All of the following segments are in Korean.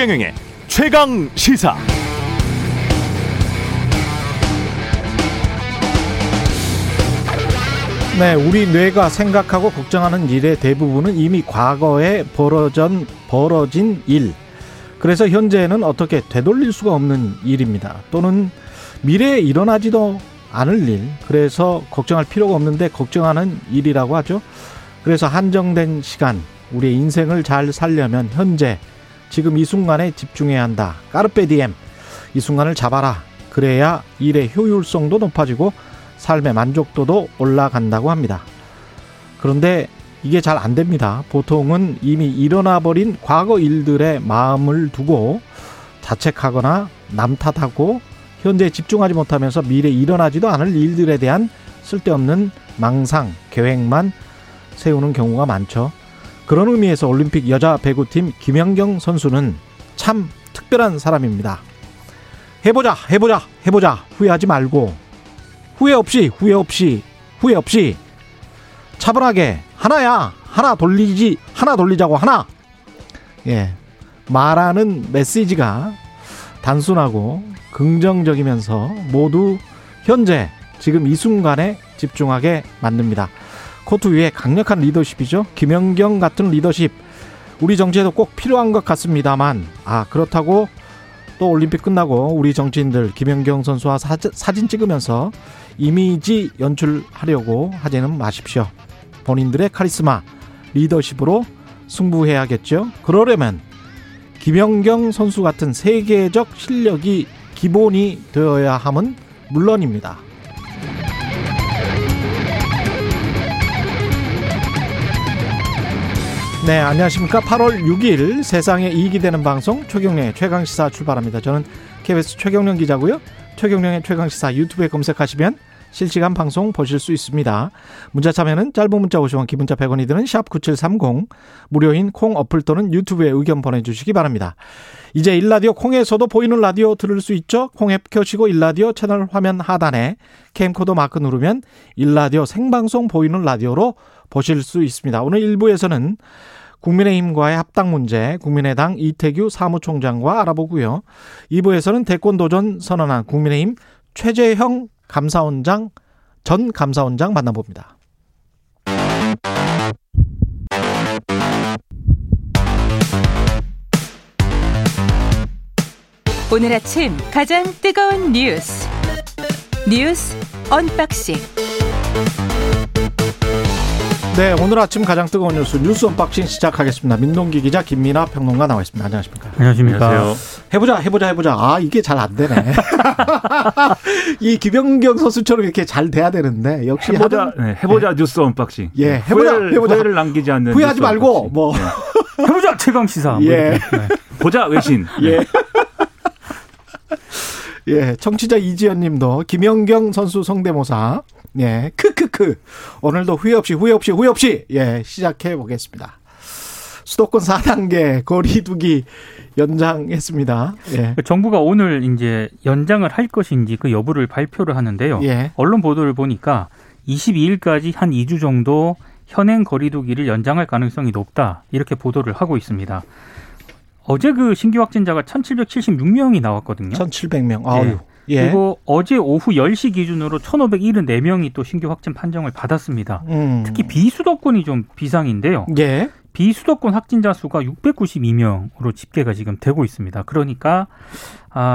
최경영의 최강시사. 네, 우리 뇌가 생각하고 걱정하는 일의 대부분은 이미 과거에 벌어진 일, 그래서 현재는 어떻게 되돌릴 수가 없는 일입니다. 또는 미래에 일어나지도 않을 일, 그래서 걱정할 필요가 없는데 걱정하는 일이라고 하죠. 그래서 한정된 시간, 우리의 인생을 잘 살려면 현재, 지금 이 순간에 집중해야 한다. 까르페 디엠, 이 순간을 잡아라. 그래야 일의 효율성도 높아지고 삶의 만족도도 올라간다고 합니다. 그런데 이게 잘 안 됩니다. 보통은 이미 일어나버린 과거 일들의 마음을 두고 자책하거나 남탓하고 현재에 집중하지 못하면서 미래에 일어나지도 않을 일들에 대한 쓸데없는 망상, 계획만 세우는 경우가 많죠. 그런 의미에서 올림픽 여자 배구팀 김연경 선수는 참 특별한 사람입니다. 해보자. 후회하지 말고, 후회 없이 차분하게 하나 돌리자고. 예, 말하는 메시지가 단순하고 긍정적이면서 모두 현재, 지금 이 순간에 집중하게 만듭니다. 코트 위에 강력한 리더십이죠. 김연경 같은 리더십, 우리 정치에도 꼭 필요한 것 같습니다만, 그렇다고 또 올림픽 끝나고 우리 정치인들 김연경 선수와 사진 찍으면서 이미지 연출하려고 하지는 마십시오. 본인들의 카리스마, 리더십으로 승부해야겠죠. 그러려면 김연경 선수 같은 세계적 실력이 기본이 되어야 함은 물론입니다. 네, 안녕하십니까. 8월 6일 세상에 이익이 되는 방송 최경령의 최강시사 출발합니다. 저는 KBS 최경령 기자고요. 최경령의 최강시사 유튜브에 검색하시면 실시간 방송 보실 수 있습니다. 문자 참여는 짧은 문자 50원, 기본자 100원이 드는 샵9730, 무료인 콩 어플 또는 유튜브에 의견 보내주시기 바랍니다. 이제 1라디오 콩에서도 보이는 라디오 들을 수 있죠. 콩 앱 켜시고 1라디오 채널 화면 하단에 캠코더 마크 누르면 1라디오 생방송 보이는 라디오로 보실 수 있습니다. 오늘 1부에서는 국민의힘과의 합당 문제, 국민의당 이태규 사무총장과 알아보고요. 2부에서는 대권 도전 선언한 국민의힘 최재형 전 감사원장 만나봅니다. 오늘 아침 가장 뜨거운 뉴스 언박싱. 네, 오늘 아침 가장 뜨거운 뉴스 언박싱 시작하겠습니다. 민동기 기자, 김민아 평론가 나와 있습니다. 안녕하십니까? 안녕하십니까? 안녕하세요. 해보자. 이게 잘 안 되네. 이 김연경 선수처럼 이렇게 잘 돼야 되는데 역시 해보자 뉴스 언박싱. 예, 해보자. 후회를 남기지 않는. 후회하지 말고 언박싱. 뭐 예. 해보자 최강 시사. 예, 뭐 보자 외신. 예. 예, 청취자 이지연님도 김연경 선수 성대모사. 예, 크크크. 오늘도 후회 없이 예, 시작해 보겠습니다. 수도권 4단계 거리두기 연장했습니다. 예. 정부가 오늘 이제 연장을 할 것인지 그 여부를 발표를 하는데요. 예. 언론 보도를 보니까 22일까지 한 2주 정도 현행 거리두기를 연장할 가능성이 높다, 이렇게 보도를 하고 있습니다. 어제 그 신규 확진자가 1,776명이 나왔거든요. 1,700명. 아유. 예. 그리고 어제 오후 10시 기준으로 1,574명이 또 신규 확진 판정을 받았습니다. 특히 비수도권이 좀 비상인데요. 예. 비수도권 확진자 수가 692명으로 집계가 지금 되고 있습니다. 그러니까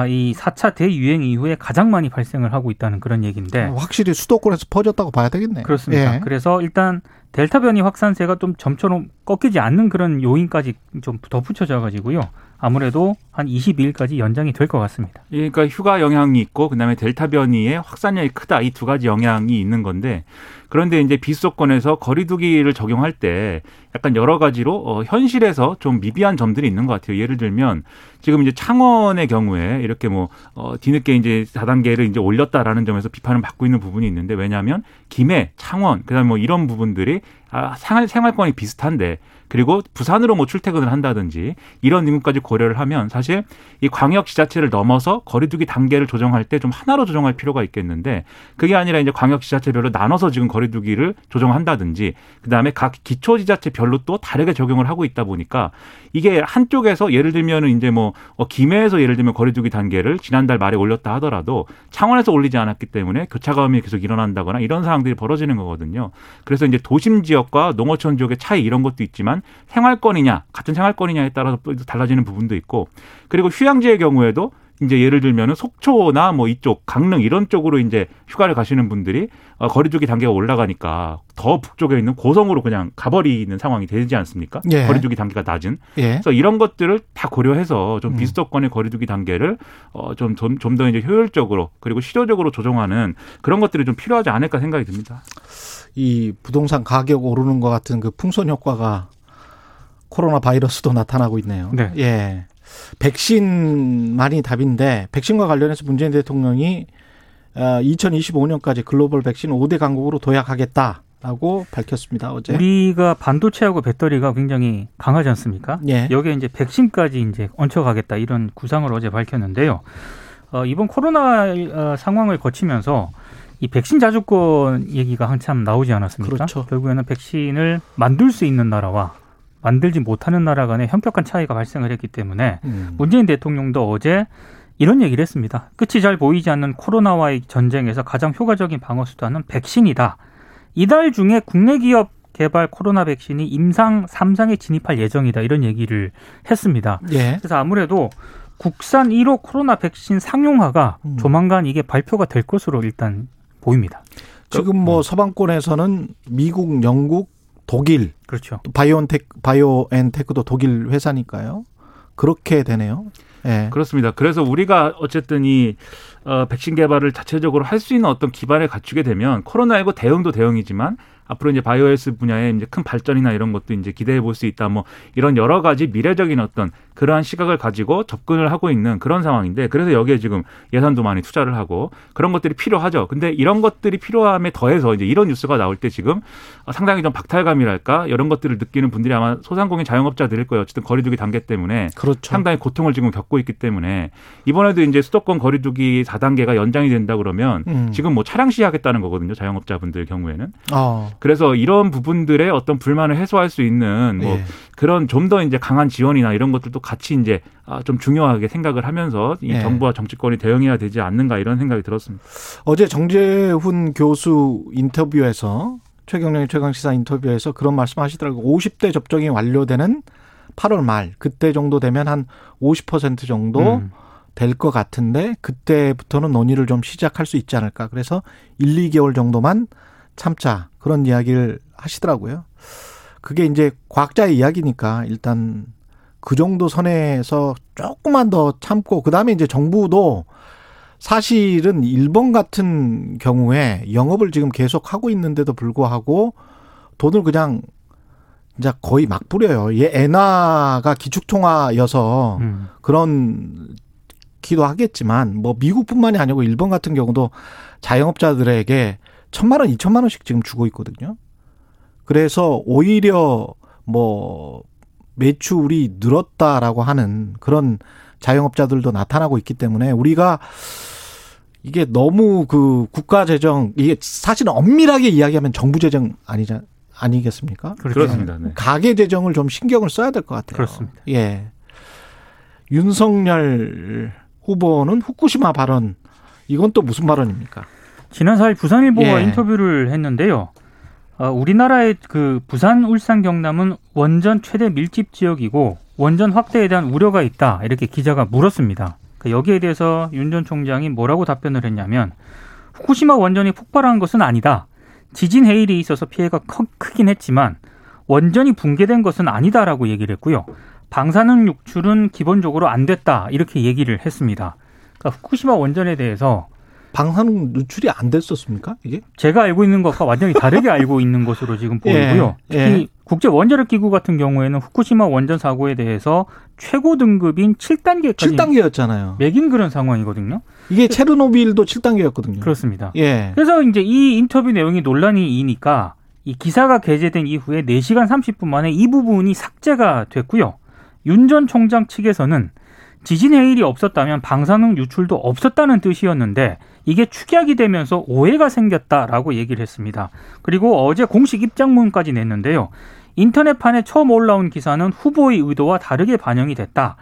이 4차 대유행 이후에 가장 많이 발생을 하고 있다는 그런 얘기인데, 확실히 수도권에서 퍼졌다고 봐야 되겠네. 그렇습니다. 예. 그래서 일단 델타 변이 확산세가 좀 점처럼 꺾이지 않는 그런 요인까지 좀 덧붙여져 가지고요. 아무래도 한 22일까지 연장이 될 것 같습니다. 그러니까 휴가 영향이 있고 그다음에 델타 변이의 확산력이 크다, 이 두 가지 영향이 있는 건데, 그런데 이제 비수도권에서 거리두기를 적용할 때 약간 여러 가지로 현실에서 좀 미비한 점들이 있는 것 같아요. 예를 들면 지금 이제 창원의 경우에 이렇게 뒤늦게 이제 4단계를 이제 올렸다라는 점에서 비판을 받고 있는 부분이 있는데, 왜냐하면 김해, 창원, 그다음에 이런 부분들이 생활권이 비슷한데 그리고 부산으로 뭐 출퇴근을 한다든지 이런 인구까지 고려를 하면 사실 이 광역지자체를 넘어서 거리두기 단계를 조정할 때 좀 하나로 조정할 필요가 있겠는데 그게 아니라 이제 광역지자체별로 나눠서 지금 거리두기를 조정한다든지 그다음에 각 기초지자체별로 또 다르게 적용을 하고 있다 보니까 이게 한쪽에서 예를 들면은 이제 뭐 김해에서 예를 들면 거리두기 단계를 지난달 말에 올렸다 하더라도 창원에서 올리지 않았기 때문에 교차감염이 계속 일어난다거나 이런 상황들이 벌어지는 거거든요. 그래서 이제 도심 지역과 농어촌 지역의 차이 이런 것도 있지만 생활권이냐 같은 생활권이냐에 따라서 또 달라지는 부분도 있고 그리고 휴양지의 경우에도 이제 예를 들면은 속초나 뭐 이쪽 강릉 이런 쪽으로 이제 휴가를 가시는 분들이 거리두기 단계가 올라가니까 더 북쪽에 있는 고성으로 그냥 가버리는 상황이 되지 않습니까? 예. 거리두기 단계가 낮은. 예. 그래서 이런 것들을 다 고려해서 좀 비수도권의 거리두기 단계를 좀 더 이제 효율적으로 그리고 실효적으로 조정하는 그런 것들이 좀 필요하지 않을까 생각이 듭니다. 이 부동산 가격 오르는 것 같은 그 풍선 효과가 코로나 바이러스도 나타나고 있네요. 네. 예. 백신만이 답인데 백신과 관련해서 문재인 대통령이 2025년까지 글로벌 백신 5대 강국으로 도약하겠다라고 밝혔습니다. 어제 우리가 반도체하고 배터리가 굉장히 강하지 않습니까? 예. 여기에 이제 백신까지 이제 얹혀가겠다 이런 구상을 어제 밝혔는데요. 이번 코로나 상황을 거치면서 이 백신 자주권 얘기가 한참 나오지 않았습니까? 그렇죠. 결국에는 백신을 만들 수 있는 나라와 만들지 못하는 나라 간에 현격한 차이가 발생을 했기 때문에 문재인 대통령도 어제 이런 얘기를 했습니다. 끝이 잘 보이지 않는 코로나와의 전쟁에서 가장 효과적인 방어 수단은 백신이다. 이달 중에 국내 기업 개발 코로나 백신이 임상 3상에 진입할 예정이다. 이런 얘기를 했습니다. 예. 그래서 아무래도 국산 1호 코로나 백신 상용화가 조만간 이게 발표가 될 것으로 일단 보입니다. 지금 뭐 서방권에서는 미국, 영국, 독일, 그렇죠. 바이오엔테크도 독일 회사니까요. 그렇게 되네요. 네. 그렇습니다. 그래서 우리가 어쨌든 이 백신 개발을 자체적으로 할 수 있는 어떤 기반을 갖추게 되면 코로나19 대응도 대응이지만 앞으로 이제 바이오 헬스 분야에 이제 큰 발전이나 이런 것도 이제 기대해 볼 수 있다. 뭐 이런 여러 가지 미래적인 어떤 그러한 시각을 가지고 접근을 하고 있는 그런 상황인데 그래서 여기에 지금 예산도 많이 투자를 하고 그런 것들이 필요하죠. 근데 이런 것들이 필요함에 더해서 이제 이런 뉴스가 나올 때 지금 상당히 좀 박탈감이랄까 이런 것들을 느끼는 분들이 아마 소상공인 자영업자들일 거예요. 어쨌든 거리두기 단계 때문에 그렇죠. 상당히 고통을 지금 겪고 있기 때문에 이번에도 이제 수도권 거리두기 4단계가 연장이 된다 그러면 지금 뭐 차량 시위하겠다는 거거든요. 자영업자분들 경우에는. 그래서 이런 부분들의 어떤 불만을 해소할 수 있는 뭐 예. 그런 좀 더 이제 강한 지원이나 이런 것들도 같이 이제 좀 중요하게 생각을 하면서 이 예. 정부와 정치권이 대응해야 되지 않는가 이런 생각이 들었습니다. 어제 정재훈 교수 인터뷰에서 최경령의 최강시사 인터뷰에서 그런 말씀하시더라고요. 50대 접종이 완료되는 8월 말 그때 정도 되면 한 50% 정도 될 것 같은데 그때부터는 논의를 좀 시작할 수 있지 않을까. 그래서 1, 2개월 정도만 참자 그런 이야기를 하시더라고요. 그게 이제 과학자의 이야기니까 일단 그 정도 선에서 조금만 더 참고 그다음에 이제 정부도 사실은 일본 같은 경우에 영업을 지금 계속하고 있는데도 불구하고 돈을 그냥 이제 거의 막 뿌려요. 얘 엔화가 기축통화여서 그런 기도 하겠지만 뭐 미국뿐만이 아니고 일본 같은 경우도 자영업자들에게 1,000만 원, 2,000만 원씩 지금 주고 있거든요. 그래서 오히려 뭐 매출이 늘었다라고 하는 그런 자영업자들도 나타나고 있기 때문에 우리가 이게 너무 그 국가 재정 이게 사실은 엄밀하게 이야기하면 정부 재정 아니겠습니까? 그렇습니다. 네. 가계 재정을 좀 신경을 써야 될 것 같아요. 그렇습니다. 예. 윤석열 후보는 후쿠시마 발언 이건 또 무슨 발언입니까? 지난 4일 부산일보와 예. 인터뷰를 했는데요. 우리나라의 그 부산, 울산, 경남은 원전 최대 밀집 지역이고 원전 확대에 대한 우려가 있다. 이렇게 기자가 물었습니다. 여기에 대해서 윤 전 총장이 뭐라고 답변을 했냐면 후쿠시마 원전이 폭발한 것은 아니다. 지진 해일이 있어서 피해가 크긴 했지만 원전이 붕괴된 것은 아니다라고 얘기를 했고요. 방사능 유출은 기본적으로 안 됐다. 이렇게 얘기를 했습니다. 그러니까 후쿠시마 원전에 대해서 방사능 누출이 안 됐었습니까? 이게? 제가 알고 있는 것과 완전히 다르게 알고 있는 것으로 지금 보이고요. 예, 특히 예. 국제원자력기구 같은 경우에는 후쿠시마 원전 사고에 대해서 최고 등급인 7단계까지 7단계였잖아요. 매긴 그런 상황이거든요. 이게 체르노빌도 7단계였거든요. 그렇습니다. 예. 그래서 이제 이 인터뷰 내용이 논란이니까 이 기사가 게재된 이후에 4시간 30분 만에 이 부분이 삭제가 됐고요. 윤 전 총장 측에서는 지진의 일이 없었다면 방사능 유출도 없었다는 뜻이었는데 이게 축약이 되면서 오해가 생겼다라고 얘기를 했습니다. 그리고 어제 공식 입장문까지 냈는데요. 인터넷판에 처음 올라온 기사는 후보의 의도와 다르게 반영이 됐다.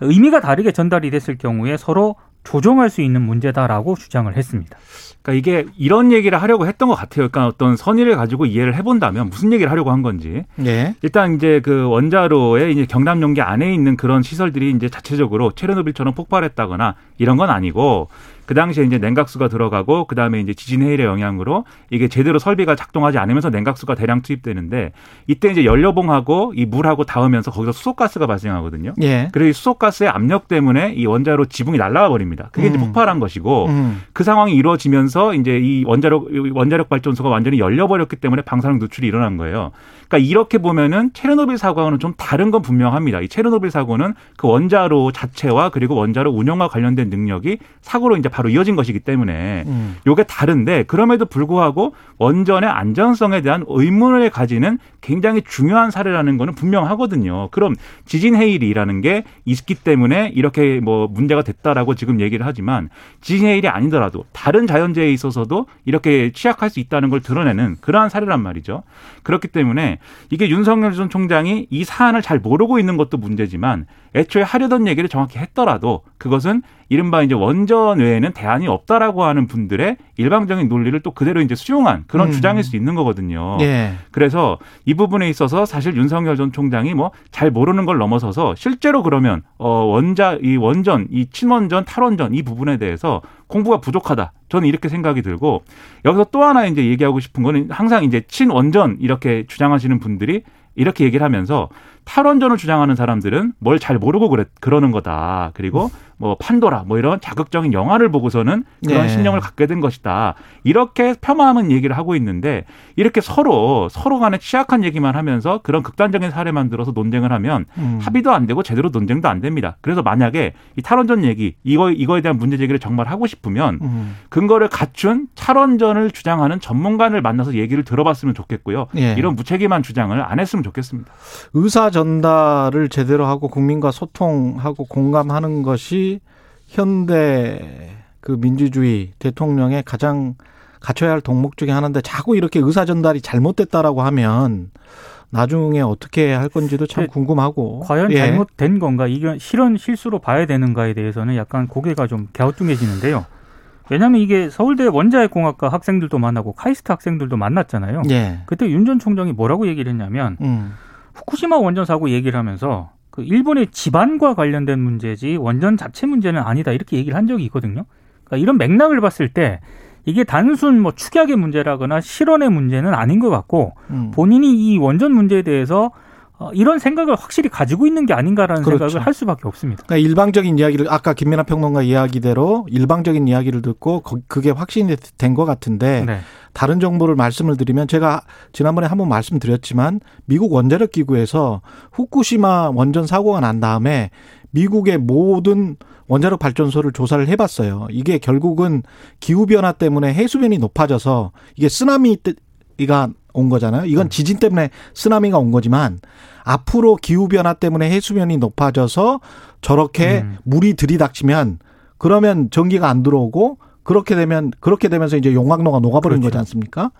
의미가 다르게 전달이 됐을 경우에 서로 조정할 수 있는 문제다라고 주장을 했습니다. 그러니까 이게 이런 얘기를 하려고 했던 것 같아요. 그러니까 어떤 선의를 가지고 이해를 해본다면 무슨 얘기를 하려고 한 건지. 네. 일단 이제 그 원자로의 이제 경남 연계 안에 있는 그런 시설들이 이제 자체적으로 체르노빌처럼 폭발했다거나 이런 건 아니고 그 당시에 이제 냉각수가 들어가고 그 다음에 이제 지진 해일의 영향으로 이게 제대로 설비가 작동하지 않으면서 냉각수가 대량 투입되는데 이때 이제 연료봉하고 이 물하고 닿으면서 거기서 수소가스가 발생하거든요. 예. 그리고 이 수소가스의 압력 때문에 이 원자로 지붕이 날아가 버립니다. 그게 이제 폭발한 것이고 그 상황이 이루어지면서 이제 이 원자력 발전소가 완전히 열려버렸기 때문에 방사능 누출이 일어난 거예요. 그러니까 이렇게 보면은 체르노빌 사고와는 좀 다른 건 분명합니다. 이 체르노빌 사고는 그 원자로 자체와 그리고 원자로 운영과 관련된 능력이 사고로 이제 바로 이어진 것이기 때문에 이게 다른데 그럼에도 불구하고 원전의 안전성에 대한 의문을 가지는 굉장히 중요한 사례라는 거는 분명하거든요. 그럼 지진 해일이라는 게 있기 때문에 이렇게 뭐 문제가 됐다라고 지금 얘기를 하지만 지진 해일이 아니더라도 다른 자연재해에 있어서도 이렇게 취약할 수 있다는 걸 드러내는 그러한 사례란 말이죠. 그렇기 때문에 이게 윤석열 전 총장이 이 사안을 잘 모르고 있는 것도 문제지만 애초에 하려던 얘기를 정확히 했더라도 그것은 이른바 이제 원전 외에는 대안이 없다라고 하는 분들의 일방적인 논리를 또 그대로 이제 수용한 그런 주장일 수 있는 거거든요. 예. 그래서 이 부분에 있어서 사실 윤석열 전 총장이 뭐 잘 모르는 걸 넘어서서 실제로 그러면 이 친원전, 탈원전 이 부분에 대해서 공부가 부족하다. 저는 이렇게 생각이 들고 여기서 또 하나 이제 얘기하고 싶은 거는 항상 이제 친원전 이렇게 주장하시는 분들이 이렇게 얘기를 하면서 탈원전을 주장하는 사람들은 뭘 잘 모르고 그러는 거다. 그리고 뭐 판도라 뭐 이런 자극적인 영화를 보고서는 그런 신념을 갖게 된 것이다. 이렇게 폄하하는 얘기를 하고 있는데 이렇게 서로 간에 취약한 얘기만 하면서 그런 극단적인 사례만 들어서 논쟁을 하면 합의도 안 되고 제대로 논쟁도 안 됩니다. 그래서 만약에 이 탈원전 얘기 이거에 대한 문제 제기를 정말 하고 싶으면 근거를 갖춘 탈원전을 주장하는 전문가를 만나서 얘기를 들어봤으면 좋겠고요. 예. 이런 무책임한 주장을 안 했으면 좋겠습니다. 의사 전달을 제대로 하고 국민과 소통하고 공감하는 것이 현대 그 민주주의 대통령의 가장 갖춰야 할 덕목 중에 하나인데 자꾸 이렇게 의사 전달이 잘못됐다라고 하면 나중에 어떻게 할 건지도 참 궁금하고 과연 잘못된 건가 이건 실은 실수로 봐야 되는가에 대해서는 약간 고개가 좀 갸우뚱해지는데요. 왜냐하면 이게 서울대 원자핵공학과 학생들도 만나고 카이스트 학생들도 만났잖아요. 예. 그때 윤 전 총장이 뭐라고 얘기를 했냐면 후쿠시마 원전 사고 얘기를 하면서 그 일본의 집안과 관련된 문제지 원전 자체 문제는 아니다 이렇게 얘기를 한 적이 있거든요. 그러니까 이런 맥락을 봤을 때 이게 단순 뭐 축약의 문제라거나 실언의 문제는 아닌 것 같고 본인이 이 원전 문제에 대해서 이런 생각을 확실히 가지고 있는 게 아닌가라는 생각을 할 수밖에 없습니다. 그러니까 일방적인 이야기를 아까 김민아 평론가 이야기대로 일방적인 이야기를 듣고 그게 확신이 된 것 같은데 네. 다른 정보를 말씀을 드리면 제가 지난번에 한번 말씀드렸지만 미국 원자력기구에서 후쿠시마 원전 사고가 난 다음에 미국의 모든 원자력 발전소를 조사를 해봤어요. 이게 결국은 기후변화 때문에 해수면이 높아져서 이게 쓰나미가 온 거잖아요. 이건 지진 때문에 쓰나미가 온 거지만 앞으로 기후변화 때문에 해수면이 높아져서 저렇게 물이 들이닥치면 그러면 전기가 안 들어오고 그렇게 되면서 이제 용광로가 녹아버린 거지 않습니까?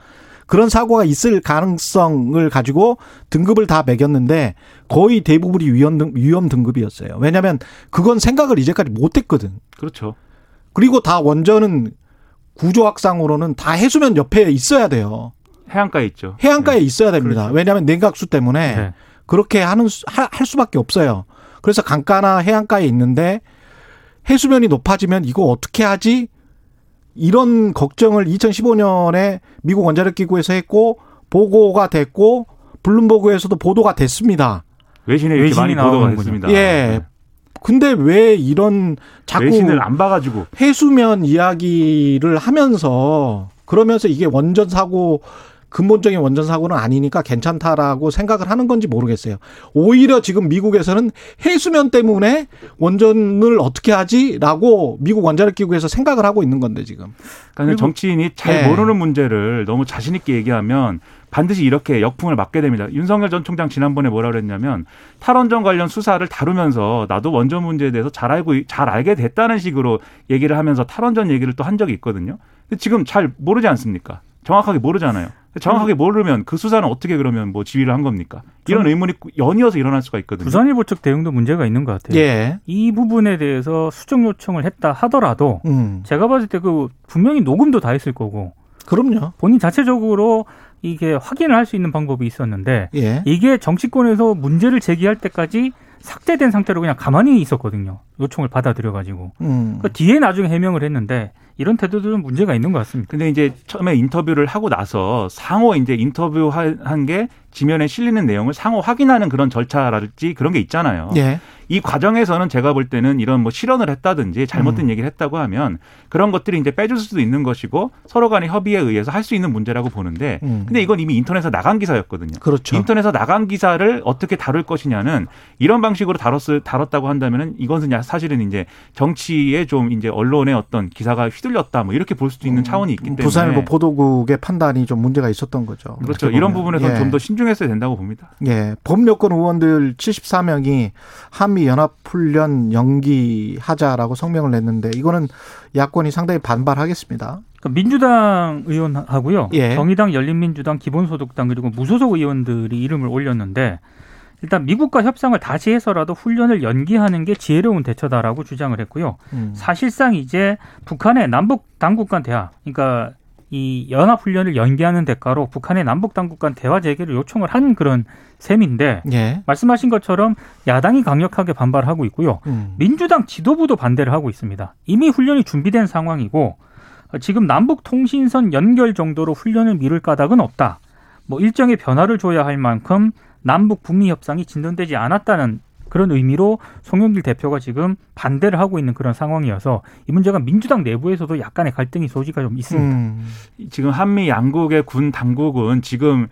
그런 사고가 있을 가능성을 가지고 등급을 다 매겼는데 거의 대부분이 위험 등급이었어요. 왜냐하면 그건 생각을 이제까지 못했거든. 그렇죠. 그리고 다 원전은 구조학상으로는 다 해수면 옆에 있어야 돼요. 해안가에 있죠. 해안가에 있어야 됩니다. 그렇죠. 왜냐하면 냉각수 때문에 그렇게 할 수밖에 없어요. 그래서 강가나 해안가에 있는데 해수면이 높아지면 이거 어떻게 하지? 이런 걱정을 2015년에 미국 원자력기구에서 했고 보고가 됐고 블룸버그에서도 보도가 됐습니다. 외신에 이렇게 많이 보도가 됐습니다. 예. 근데 왜 이런 자꾸 외신을 안 봐가지고 해수면 이야기를 하면서 그러면서 이게 원전 사고 근본적인 원전 사고는 아니니까 괜찮다라고 생각을 하는 건지 모르겠어요. 오히려 지금 미국에서는 해수면 때문에 원전을 어떻게 하지라고 미국 원자력기구에서 생각을 하고 있는 건데 지금. 그러니까 정치인이 잘 모르는 문제를 너무 자신 있게 얘기하면 반드시 이렇게 역풍을 맞게 됩니다. 윤석열 전 총장 지난번에 뭐라 그랬냐면 탈원전 관련 수사를 다루면서 나도 원전 문제에 대해서 잘 알게 됐다는 식으로 얘기를 하면서 탈원전 얘기를 또 한 적이 있거든요. 근데 지금 잘 모르지 않습니까? 정확하게 모르잖아요. 정확하게 모르면 그 수사는 어떻게 그러면 뭐 지휘를 한 겁니까? 이런 의문이 연이어서 일어날 수가 있거든요. 부산일보 측 대응도 문제가 있는 것 같아요. 예. 이 부분에 대해서 수정 요청을 했다 하더라도 제가 봤을 때 그 분명히 녹음도 다 했을 거고. 그럼요. 본인 자체적으로 이게 확인을 할 수 있는 방법이 있었는데 예. 이게 정치권에서 문제를 제기할 때까지 삭제된 상태로 그냥 가만히 있었거든요. 요청을 받아들여가지고. 그 뒤에 나중에 해명을 했는데 이런 태도들은 문제가 있는 것 같습니다. 근데 이제 처음에 인터뷰를 하고 나서 상호 이제 인터뷰한 게 지면에 실리는 내용을 상호 확인하는 그런 절차랄지 그런 게 있잖아요. 예. 이 과정에서는 제가 볼 때는 이런 뭐 실언을 했다든지 잘못된 얘기를 했다고 하면 그런 것들이 이제 빼줄 수도 있는 것이고 서로 간의 협의에 의해서 할 수 있는 문제라고 보는데 근데 이건 이미 인터넷에서 나간 기사였거든요. 그렇죠. 인터넷에서 나간 기사를 어떻게 다룰 것이냐는 이런 방식으로 다뤘다고 한다면은 이것은 사실은 이제 정치에 좀 이제 언론의 어떤 기사가 휘둘렸다 뭐 이렇게 볼 수도 있는 차원이 있기 때문에 부산일보 보도국의 판단이 좀 문제가 있었던 거죠. 그렇죠. 이런 부분에서 예. 좀 더 신중했어야 된다고 봅니다. 예, 범여권 의원들 74명이 한미 연합훈련 연기하자라고 성명을 냈는데 이거는 야권이 상당히 반발하겠습니다. 민주당 의원하고요, 예. 정의당, 열린민주당, 기본소득당 그리고 무소속 의원들이 이름을 올렸는데. 일단 미국과 협상을 다시 해서라도 훈련을 연기하는 게 지혜로운 대처다라고 주장을 했고요. 사실상 이제 북한의 남북 당국 간 대화, 그러니까 이 연합훈련을 연기하는 대가로 북한의 남북 당국 간 대화 재개를 요청을 한 그런 셈인데 예. 말씀하신 것처럼 야당이 강력하게 반발하고 있고요. 민주당 지도부도 반대를 하고 있습니다. 이미 훈련이 준비된 상황이고 지금 남북 통신선 연결 정도로 훈련을 미룰 까닭은 없다. 뭐 일정의 변화를 줘야 할 만큼 남북 북미 협상이 진전되지 않았다는 그런 의미로 송영길 대표가 지금 반대를 하고 있는 그런 상황이어서 이 문제가 민주당 내부에서도 약간의 갈등의 소지가 좀 있습니다. 지금 한미 양국의 군 당국은 지금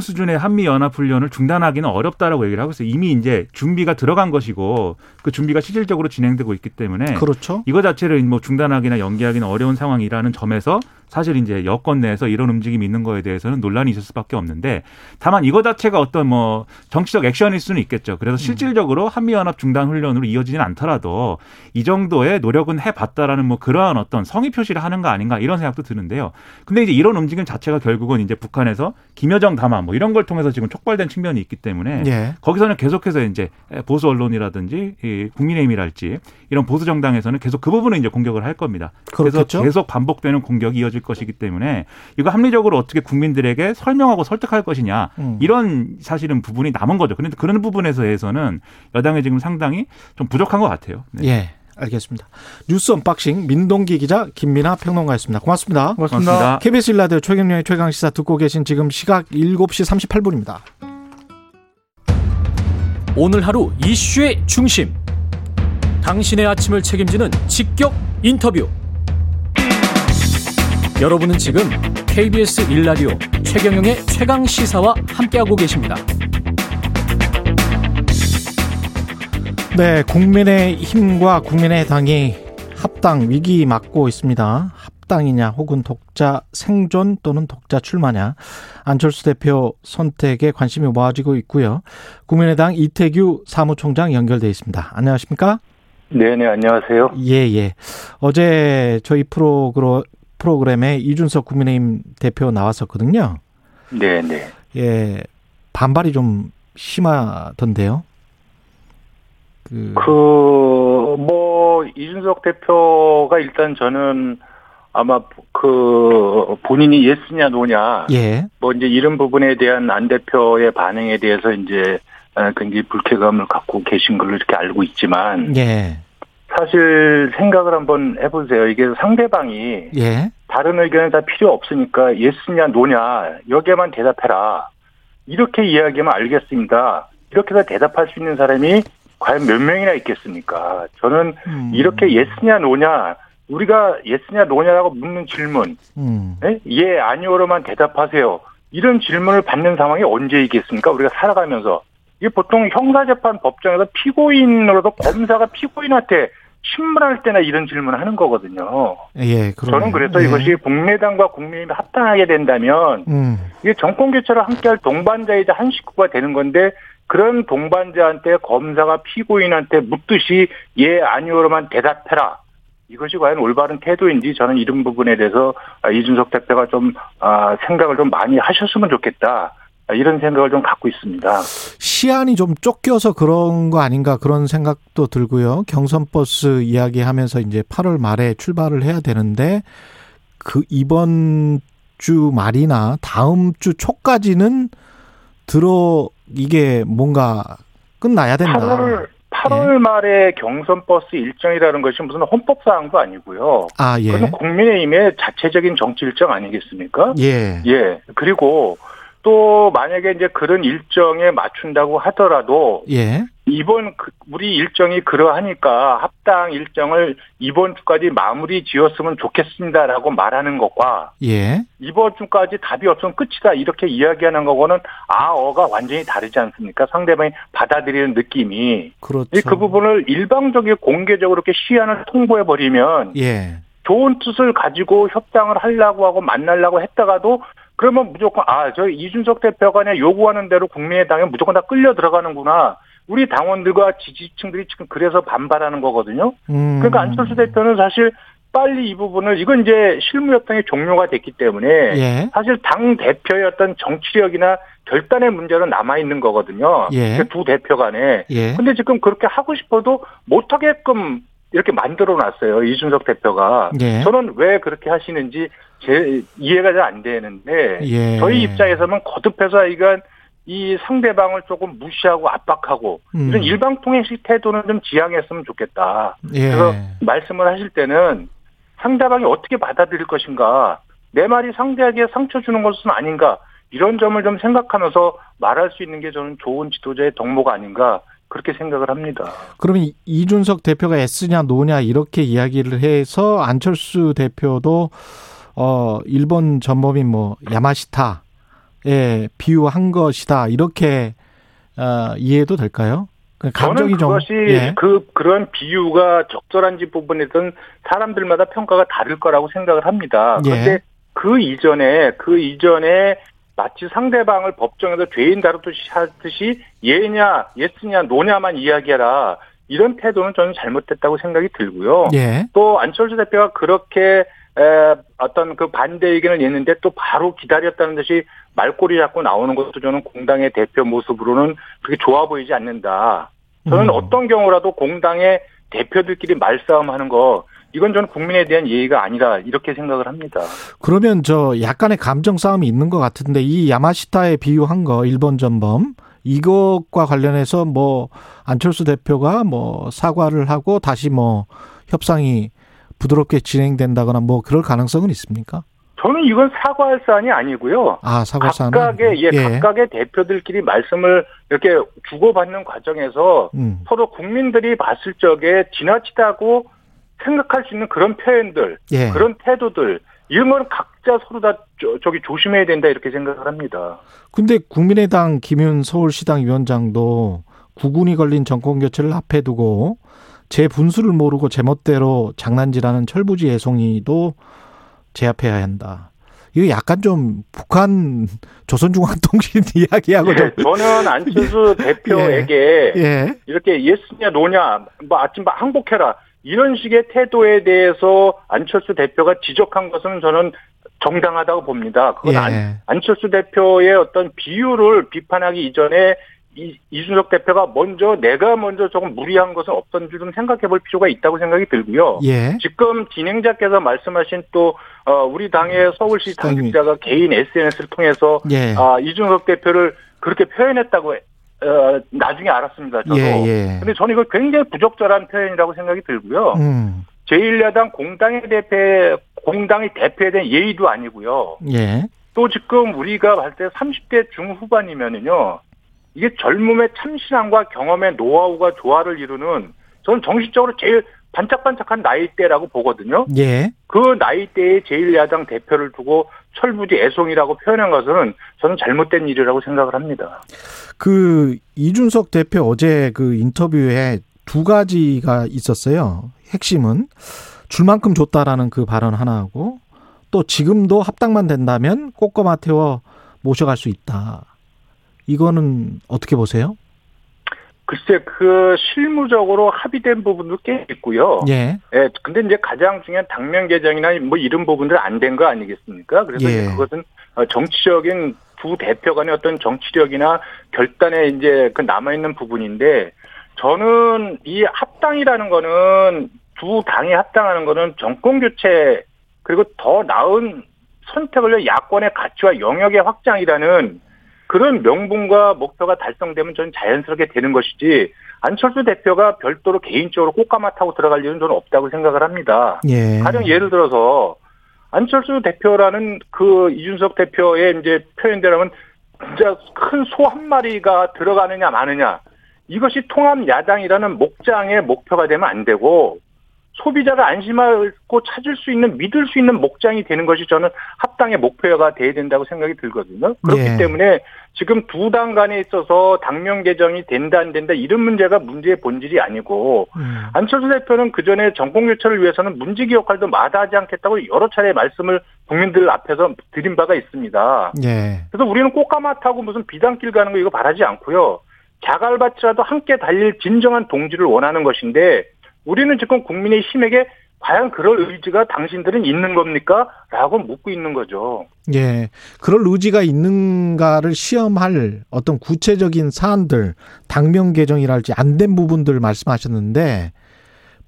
수준의 한미 연합훈련을 중단하기는 어렵다라고 얘기를 하고 있어요. 이미 이제 준비가 들어간 것이고 그 준비가 실질적으로 진행되고 있기 때문에 그렇죠. 이거 자체를 뭐 중단하기나 연기하기는 어려운 상황이라는 점에서 사실 이제 여권 내에서 이런 움직임이 있는 거에 대해서는 논란이 있을 수밖에 없는데 다만 이거 자체가 어떤 뭐 정치적 액션일 수는 있겠죠. 그래서 실질적으로 한미연합 중단 훈련으로 이어지진 않더라도 이 정도의 노력은 해봤다라는 뭐 그러한 어떤 성의 표시를 하는 거 아닌가 이런 생각도 드는데요. 근데 이제 이런 움직임 자체가 결국은 이제 북한에서 김여정 담화 뭐 이런 걸 통해서 지금 촉발된 측면이 있기 때문에 예. 거기서는 계속해서 이제 보수 언론이라든지 이 국민의힘이랄지 이런 보수 정당에서는 계속 그 부분을 이제 공격을 할 겁니다. 그래서 그렇겠죠? 계속 반복되는 공격이 이어질 것이기 때문에 이거 합리적으로 어떻게 국민들에게 설명하고 설득할 것이냐 이런 사실은 부분이 남은 거죠. 그런데 그런 부분에서는 여당이 지금 상당히 좀 부족한 것 같아요. 네. 예, 알겠습니다. 뉴스 언박싱 민동기 기자 김민아 평론가였습니다. 고맙습니다. 고맙습니다. KBS 1라디오 최경영의 최강시사 듣고 계신 지금 시각 7시 38분입니다. 오늘 하루 이슈의 중심. 당신의 아침을 책임지는 직격 인터뷰. 여러분은 지금 KBS 1라디오 최경영의 최강시사와 함께하고 계십니다. 네, 국민의힘과 국민의당이 합당 위기 맞고 있습니다. 합당이냐 혹은 독자 생존 또는 독자 출마냐. 안철수 대표 선택에 관심이 모아지고 있고요. 국민의당 이태규 사무총장 연결돼 있습니다. 안녕하십니까? 네, 안녕하세요. 예. 어제 저희 프로그램에 이준석 국민의힘 대표 나왔었거든요. 네. 예, 반발이 좀 심하던데요. 이준석 대표가 일단 저는 아마 본인이 예스냐 노냐. 예. 이제 이런 부분에 대한 안 대표의 반응에 대해서 이제 굉장히 불쾌감을 갖고 계신 걸로 이렇게 알고 있지만. 예. 사실 생각을 한번 해보세요. 이게 상대방이 예. 다른 의견은 다 필요 없으니까 예스냐 노냐 여기에만 대답해라 이렇게 이야기하면 알겠습니다. 이렇게 해서 대답할 수 있는 사람이 과연 몇 명이나 있겠습니까? 저는 이렇게 예스냐 노냐 우리가 예스냐 노냐라고 묻는 질문, 예? 예, 아니오로만 대답하세요. 이런 질문을 받는 상황이 언제 있겠습니까? 우리가 살아가면서. 이게 보통 형사재판 법정에서 피고인으로서 검사가 피고인한테 신문할 때나 이런 질문을 하는 거거든요. 예, 그러네요. 저는 그래서 예. 이것이 국민의당과 국민의힘이 합당하게 된다면 이게 정권교체를 함께할 동반자이자 한 식구가 되는 건데 그런 동반자한테 검사가 피고인한테 묻듯이 예, 아니오로만 대답해라. 이것이 과연 올바른 태도인지 저는 이런 부분에 대해서 이준석 대표가 좀 생각을 좀 많이 하셨으면 좋겠다. 이런 생각을 좀 갖고 있습니다. 시안이 좀 쫓겨서 그런 거 아닌가 그런 생각도 들고요. 경선버스 이야기하면서 이제 8월 말에 출발을 해야 되는데 그 이번 주 말이나 다음 주 초까지는 이게 뭔가 끝나야 된다. 8월 예. 말에 경선버스 일정이라는 것이 무슨 헌법사항도 아니고요. 아, 예. 그건 국민의힘의 자체적인 정치 일정 아니겠습니까? 예. 예. 그리고 또 만약에 이제 그런 일정에 맞춘다고 하더라도 예. 이번 우리 일정이 그러하니까 합당 일정을 이번 주까지 마무리 지었으면 좋겠습니다라고 말하는 것과 예. 이번 주까지 답이 없으면 끝이다 이렇게 이야기하는 거고는 아어가 완전히 다르지 않습니까? 상대방이 받아들이는 느낌이. 그렇죠. 그 부분을 일방적으로 공개적으로 이렇게 시안을 통보해버리면 예. 좋은 뜻을 가지고 협상을 하려고 하고 만나려고 했다가도 그러면 무조건 저 이준석 대표가 그냥 요구하는 대로 국민의당에 무조건 다 끌려 들어가는구나. 우리 당원들과 지지층들이 지금 그래서 반발하는 거거든요. 그러니까 안철수 대표는 사실 빨리 이 부분을 이건 이제 실무협상의 종료가 됐기 때문에 예. 사실 당 대표의 어떤 정치력이나 결단의 문제는 남아있는 거거든요. 예. 그 두 대표 간에. 그런데 예. 지금 그렇게 하고 싶어도 못하게끔 이렇게 만들어놨어요. 이준석 대표가. 예. 저는 왜 그렇게 하시는지 제 이해가 잘 안 되는데 예. 저희 입장에서는 거듭해서 이 상대방을 조금 무시하고 압박하고 이런 일방통행식 태도는 좀 지양했으면 좋겠다. 예. 그래서 말씀을 하실 때는 상대방이 어떻게 받아들일 것인가, 내 말이 상대에게 상처 주는 것은 아닌가, 이런 점을 좀 생각하면서 말할 수 있는 게 저는 좋은 지도자의 덕목 아닌가 그렇게 생각을 합니다. 그러면 이준석 대표가 애쓰냐 노냐 이렇게 이야기를 해서 안철수 대표도 일본 전범인 야마시타에 비유한 것이다 이렇게 이해도 될까요? 저는 그것이 예. 그런 비유가 적절한지 부분에선 사람들마다 평가가 다를 거라고 생각을 합니다. 그런데 예. 그 이전에 마치 상대방을 법정에서 죄인 다루듯이 하듯이 예냐, 예스냐, 노냐만 이야기해라. 이런 태도는 저는 잘못됐다고 생각이 들고요. 예. 또 안철수 대표가 그렇게 어떤 그 반대 의견을 냈는데 또 바로 기다렸다는 듯이 말꼬리 잡고 나오는 것도 저는 공당의 대표 모습으로는 그렇게 좋아 보이지 않는다. 저는 어떤 경우라도 공당의 대표들끼리 말싸움하는 거 이건 저는 국민에 대한 예의가 아니라 이렇게 생각을 합니다. 그러면 약간의 감정 싸움이 있는 것 같은데 이 야마시타에 비유한 거 일본 전범 이것과 관련해서 안철수 대표가 사과를 하고 다시 협상이 부드럽게 진행된다거나 그럴 가능성은 있습니까? 저는 이건 사과할 사안이 아니고요. 각각의 예, 각각의 대표들끼리 말씀을 이렇게 주고받는 과정에서 서로 국민들이 봤을 적에 지나치다고 생각할 수 있는 그런 표현들, 예. 그런 태도들, 이런 건 각자 서로 다 저기 조심해야 된다 이렇게 생각을 합니다. 근데 국민의당 김윤 서울시당 위원장도 구군이 걸린 정권교체를 앞에 두고 제 분수를 모르고 제멋대로 장난질하는 철부지 애송이도 제압해야 한다. 이거 약간 좀 북한 조선중앙통신 이야기하고 예, 저는 안철수 예. 대표에게 예. 이렇게 예스냐 노냐 아침 항복해라. 이런 식의 태도에 대해서 안철수 대표가 지적한 것은 저는 정당하다고 봅니다. 그건 예. 안철수 대표의 어떤 비유를 비판하기 이전에 이준석 대표가 내가 먼저 조금 무리한 것은 없던지 좀 생각해 볼 필요가 있다고 생각이 들고요. 예. 지금 진행자께서 말씀하신 또 우리 당의 서울시 당직자가 개인 SNS를 통해서 예. 이준석 대표를 그렇게 표현했다고 나중에 알았습니다. 저도. 예, 예. 근데 저는 이거 굉장히 부적절한 표현이라고 생각이 들고요. 제1야당 공당의 대표에 대한 예의도 아니고요. 예. 또 지금 우리가 봤을 때 30대 중후반이면은요. 이게 젊음의 참신함과 경험의 노하우가 조화를 이루는 저는 정신적으로 제일 반짝반짝한 나이대라고 보거든요. 예. 그 나이대의 제1야당 대표를 두고 철부지 애송이라고 표현한 것은 저는 잘못된 일이라고 생각을 합니다. 그 이준석 대표 어제 그 인터뷰에 두 가지가 있었어요. 핵심은 줄만큼 줬다라는 그 발언 하나하고 또 지금도 합당만 된다면 꼬꼬마 태워 모셔갈 수 있다. 이거는 어떻게 보세요? 글쎄, 그 실무적으로 합의된 부분도 꽤 있고요. 예. 예. 근데 이제 가장 중요한 당면 개정이나 뭐 이런 부분들 안 된 거 아니겠습니까? 그래서 예. 그것은 정치적인 두 대표 간의 어떤 정치력이나 결단에 이제 그 남아있는 부분인데 저는 이 합당이라는 거는 두 당이 합당하는 거는 정권 교체 그리고 더 나은 선택을 위해 야권의 가치와 영역의 확장이라는 그런 명분과 목표가 달성되면 저는 자연스럽게 되는 것이지 안철수 대표가 별도로 개인적으로 꼬까마 타고 들어갈 일은 저는 없다고 생각을 합니다. 예. 가령 예를 들어서 안철수 대표라는 그 이준석 대표의 이제 표현대로면 진짜 큰 소 한 마리가 들어가느냐 마느냐 이것이 통합 야당이라는 목장의 목표가 되면 안 되고 소비자가 안심하고 찾을 수 있는 믿을 수 있는 목장이 되는 것이 저는 합당의 목표가 돼야 된다고 생각이 들거든요. 그렇기 예. 때문에 지금 두 당 간에 있어서 당명 개정이 된다 안 된다 이런 문제가 문제의 본질이 아니고 안철수 대표는 그전에 정권 교체를 위해서는 문지기 역할도 마다하지 않겠다고 여러 차례 말씀을 국민들 앞에서 드린 바가 있습니다. 예. 그래서 우리는 꼬까마 타고 무슨 비단길 가는 거 이거 바라지 않고요. 자갈밭이라도 함께 달릴 진정한 동지를 원하는 것인데 우리는 지금 국민의힘에게 과연 그럴 의지가 당신들은 있는 겁니까? 라고 묻고 있는 거죠. 예, 그럴 의지가 있는가를 시험할 어떤 구체적인 사안들, 당명 개정이랄지 안 된 부분들 말씀하셨는데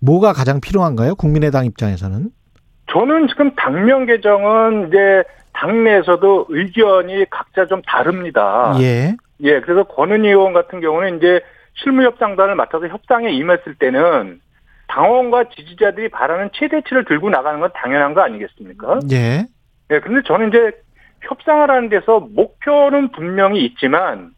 뭐가 가장 필요한가요? 국민의당 입장에서는? 저는 지금 당명 개정은 이제 당내에서도 의견이 각자 좀 다릅니다. 예. 예, 그래서 권은희 의원 같은 경우는 이제 실무협상단을 맡아서 협상에 임했을 때는 당원과 지지자들이 바라는 최대치를 들고 나가는 건 당연한 거 아니겠습니까? 예. 예, 근데 저는 이제 협상을 하는 데서 목표는 분명히 있지만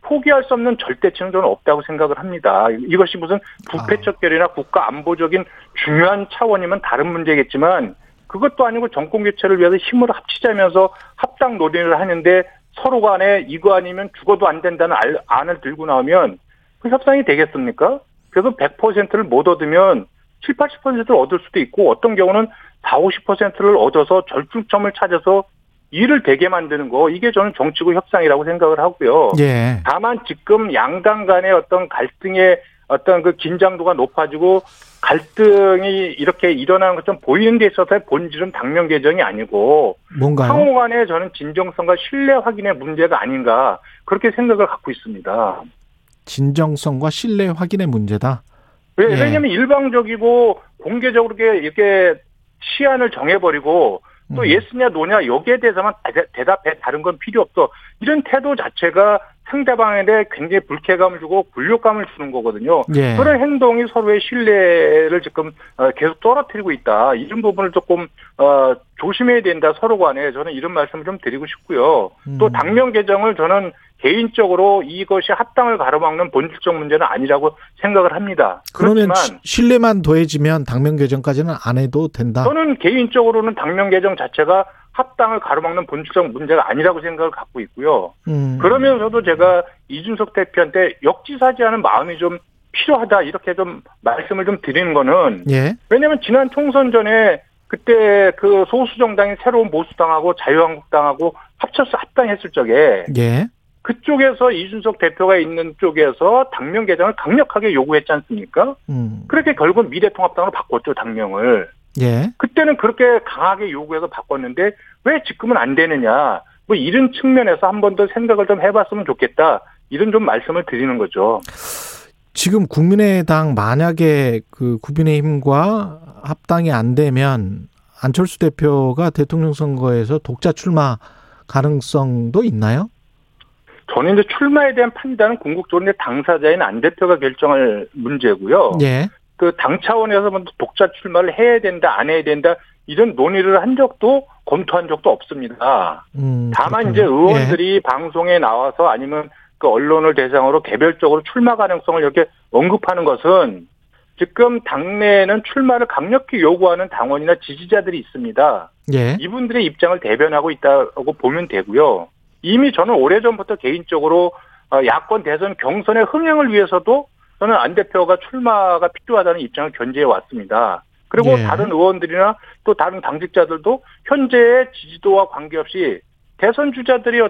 포기할 수 없는 절대치는 저는 없다고 생각을 합니다. 이것이 무슨 부패척결이나 국가 안보적인 중요한 차원이면 다른 문제겠지만 그것도 아니고 정권 교체를 위해서 힘을 합치자면서 합당 논의를 하는데 서로 간에 이거 아니면 죽어도 안 된다는 안을 들고 나오면 그 협상이 되겠습니까? 그래서 100%를 못 얻으면 7, 80%를 얻을 수도 있고 어떤 경우는 4, 50%를 얻어서 절충점을 찾아서 일을 되게 만드는 거 이게 저는 정치구 협상이라고 생각을 하고요. 예. 다만 지금 양당 간의 어떤 갈등의 어떤 그 긴장도가 높아지고 갈등이 이렇게 일어나는 것 좀 보이는 데 있어서의 본질은 당면 개정이 아니고 상호 간의 저는 진정성과 신뢰 확인의 문제가 아닌가 그렇게 생각을 갖고 있습니다. 진정성과 신뢰 확인의 문제다. 왜냐하면 예. 일방적으로 공개적으로 이렇게 시안을 정해버리고 또 예스냐 노냐 여기에 대해서만 대답해 다른 건 필요 없어. 이런 태도 자체가 상대방에 대해 굉장히 불쾌감을 주고 굴욕감을 주는 거거든요. 예. 그런 행동이 서로의 신뢰를 지금 계속 떨어뜨리고 있다. 이런 부분을 조금 조심해야 된다. 서로 간에 저는 이런 말씀을 좀 드리고 싶고요. 또 당명 개정을 저는 개인적으로 이것이 합당을 가로막는 본질적 문제는 아니라고 생각을 합니다. 그러면 신뢰만 더해지면 당명 개정까지는 안 해도 된다? 저는 개인적으로는 당명 개정 자체가 합당을 가로막는 본질적 문제가 아니라고 생각을 갖고 있고요. 그러면서도 제가 이준석 대표한테 역지사지하는 마음이 좀 필요하다 이렇게 좀 말씀을 좀 드리는 거는 예. 왜냐하면 지난 총선 전에 그때 그 소수 정당인 새로운 보수당하고 자유한국당하고 합쳐서 합당했을 적에 예. 그쪽에서 이준석 대표가 있는 쪽에서 당명 개정을 강력하게 요구했지 않습니까? 그렇게 결국 미래통합당으로 바꿨죠, 당명을. 예. 그때는 그렇게 강하게 요구해서 바꿨는데 왜 지금은 안 되느냐. 뭐 이런 측면에서 한 번 더 생각을 좀 해봤으면 좋겠다. 이런 좀 말씀을 드리는 거죠. 지금 국민의당 만약에 그 국민의힘과 합당이 안 되면 안철수 대표가 대통령 선거에서 독자 출마 가능성도 있나요? 저는 이제 출마에 대한 판단은 궁극적으로 당사자인 안 대표가 결정할 문제고요. 예. 그 당 차원에서 먼저 독자 출마를 해야 된다, 안 해야 된다 이런 논의를 한 적도 검토한 적도 없습니다. 다만 그렇군요. 이제 의원들이 예. 방송에 나와서 아니면 그 언론을 대상으로 개별적으로 출마 가능성을 이렇게 언급하는 것은 지금 당내에는 출마를 강력히 요구하는 당원이나 지지자들이 있습니다. 예. 이분들의 입장을 대변하고 있다고 보면 되고요. 이미 저는 오래전부터 개인적으로 야권 대선 경선의 흥행을 위해서도 저는 안 대표가 출마가 필요하다는 입장을 견지해 왔습니다. 그리고 예. 다른 의원들이나 또 다른 당직자들도 현재의 지지도와 관계없이 대선 주자들이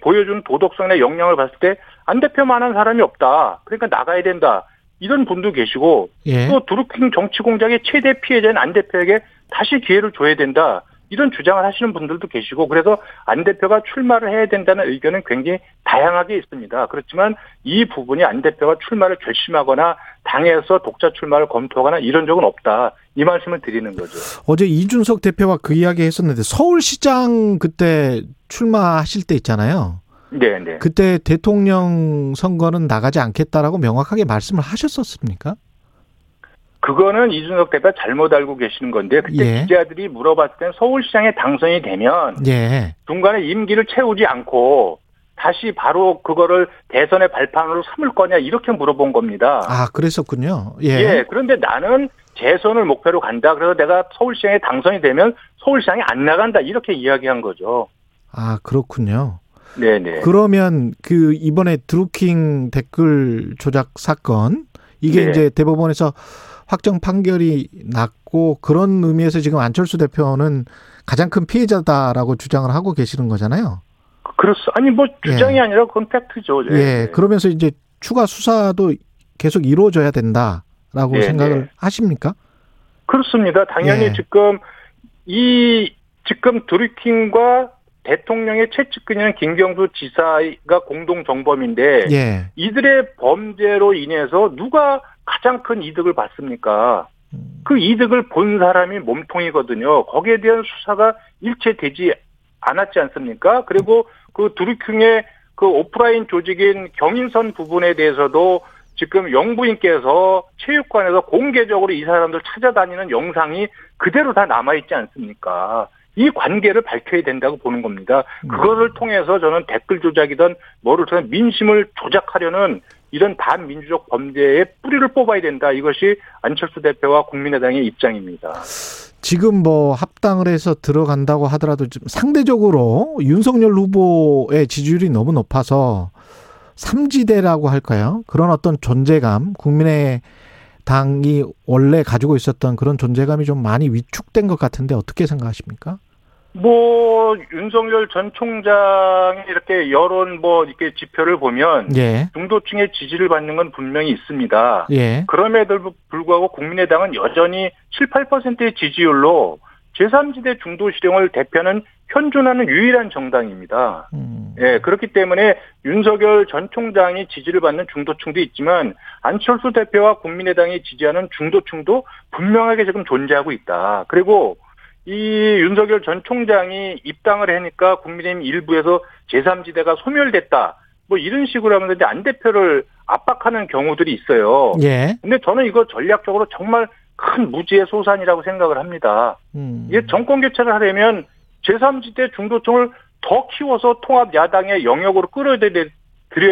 보여준 도덕성이나 역량을 봤을 때 안 대표만한 사람이 없다. 그러니까 나가야 된다. 이런 분도 계시고 예. 또 드루킹 정치 공작의 최대 피해자인 안 대표에게 다시 기회를 줘야 된다. 이런 주장을 하시는 분들도 계시고 그래서 안 대표가 출마를 해야 된다는 의견은 굉장히 다양하게 있습니다. 그렇지만 이 부분이 안 대표가 출마를 결심하거나 당에서 독자 출마를 검토하거나 이런 적은 없다. 이 말씀을 드리는 거죠. 어제 이준석 대표와 그 이야기 했었는데 서울시장 그때 출마하실 때 있잖아요. 네. 그때 대통령 선거는 나가지 않겠다라고 명확하게 말씀을 하셨었습니까? 그거는 이준석 대표가 잘못 알고 계시는 건데 그때 예. 기자들이 물어봤을 때 서울시장에 당선이 되면 예. 중간에 임기를 채우지 않고 다시 바로 그거를 대선의 발판으로 삼을 거냐 이렇게 물어본 겁니다. 아, 그랬었군요. 예. 그런데 나는 재선을 목표로 간다. 그래서 내가 서울시장에 당선이 되면 서울시장에 안 나간다. 이렇게 이야기한 거죠. 아, 그렇군요. 네네. 그러면 그 이번에 드루킹 댓글 조작 사건 이게 네. 이제 대법원에서 확정 판결이 났고 그런 의미에서 지금 안철수 대표는 가장 큰 피해자다라고 주장을 하고 계시는 거잖아요. 그렇소. 아니 뭐 주장이 예. 아니라 그건 팩트죠. 예. 예. 그러면서 이제 추가 수사도 계속 이루어져야 된다라고 예. 생각을 예. 하십니까? 그렇습니다. 당연히 예. 지금 드루킹과 대통령의 최측근인 김경수 지사가 공동 정범인데 예. 이들의 범죄로 인해서 누가 가장 큰 이득을 받습니까? 그 이득을 본 사람이 몸통이거든요. 거기에 대한 수사가 일체되지 않았지 않습니까? 그리고 그 드루킹의 그 오프라인 조직인 경인선 부분에 대해서도 지금 영부인께서 체육관에서 공개적으로 이 사람들 찾아다니는 영상이 그대로 다 남아있지 않습니까? 이 관계를 밝혀야 된다고 보는 겁니다. 그거를 통해서 저는 댓글 조작이든 뭐를 통해 민심을 조작하려는 이런 반민주적 범죄의 뿌리를 뽑아야 된다. 이것이 안철수 대표와 국민의당의 입장입니다. 지금 뭐 합당을 해서 들어간다고 하더라도 좀 상대적으로 윤석열 후보의 지지율이 너무 높아서 삼지대라고 할까요? 그런 어떤 존재감, 국민의당이 원래 가지고 있었던 그런 존재감이 좀 많이 위축된 것 같은데 어떻게 생각하십니까? 뭐 윤석열 전 총장의 이렇게 여론 이렇게 지표를 보면 예. 중도층의 지지를 받는 건 분명히 있습니다. 예. 그럼에도 불구하고 국민의당은 여전히 7, 8%의 지지율로 제3지대 중도 실용을 대표하는 현존하는 유일한 정당입니다. 예, 그렇기 때문에 윤석열 전 총장이 지지를 받는 중도층도 있지만 안철수 대표와 국민의당이 지지하는 중도층도 분명하게 지금 존재하고 있다. 그리고 이 윤석열 전 총장이 입당을 하니까 국민의힘 일부에서 제3지대가 소멸됐다. 이런 식으로 하면 안 대표를 압박하는 경우들이 있어요. 예. 근데 저는 이거 전략적으로 정말 큰 무지의 소산이라고 생각을 합니다. 이게 정권 교체를 하려면 제3지대 중도층을 더 키워서 통합 야당의 영역으로 끌어들여야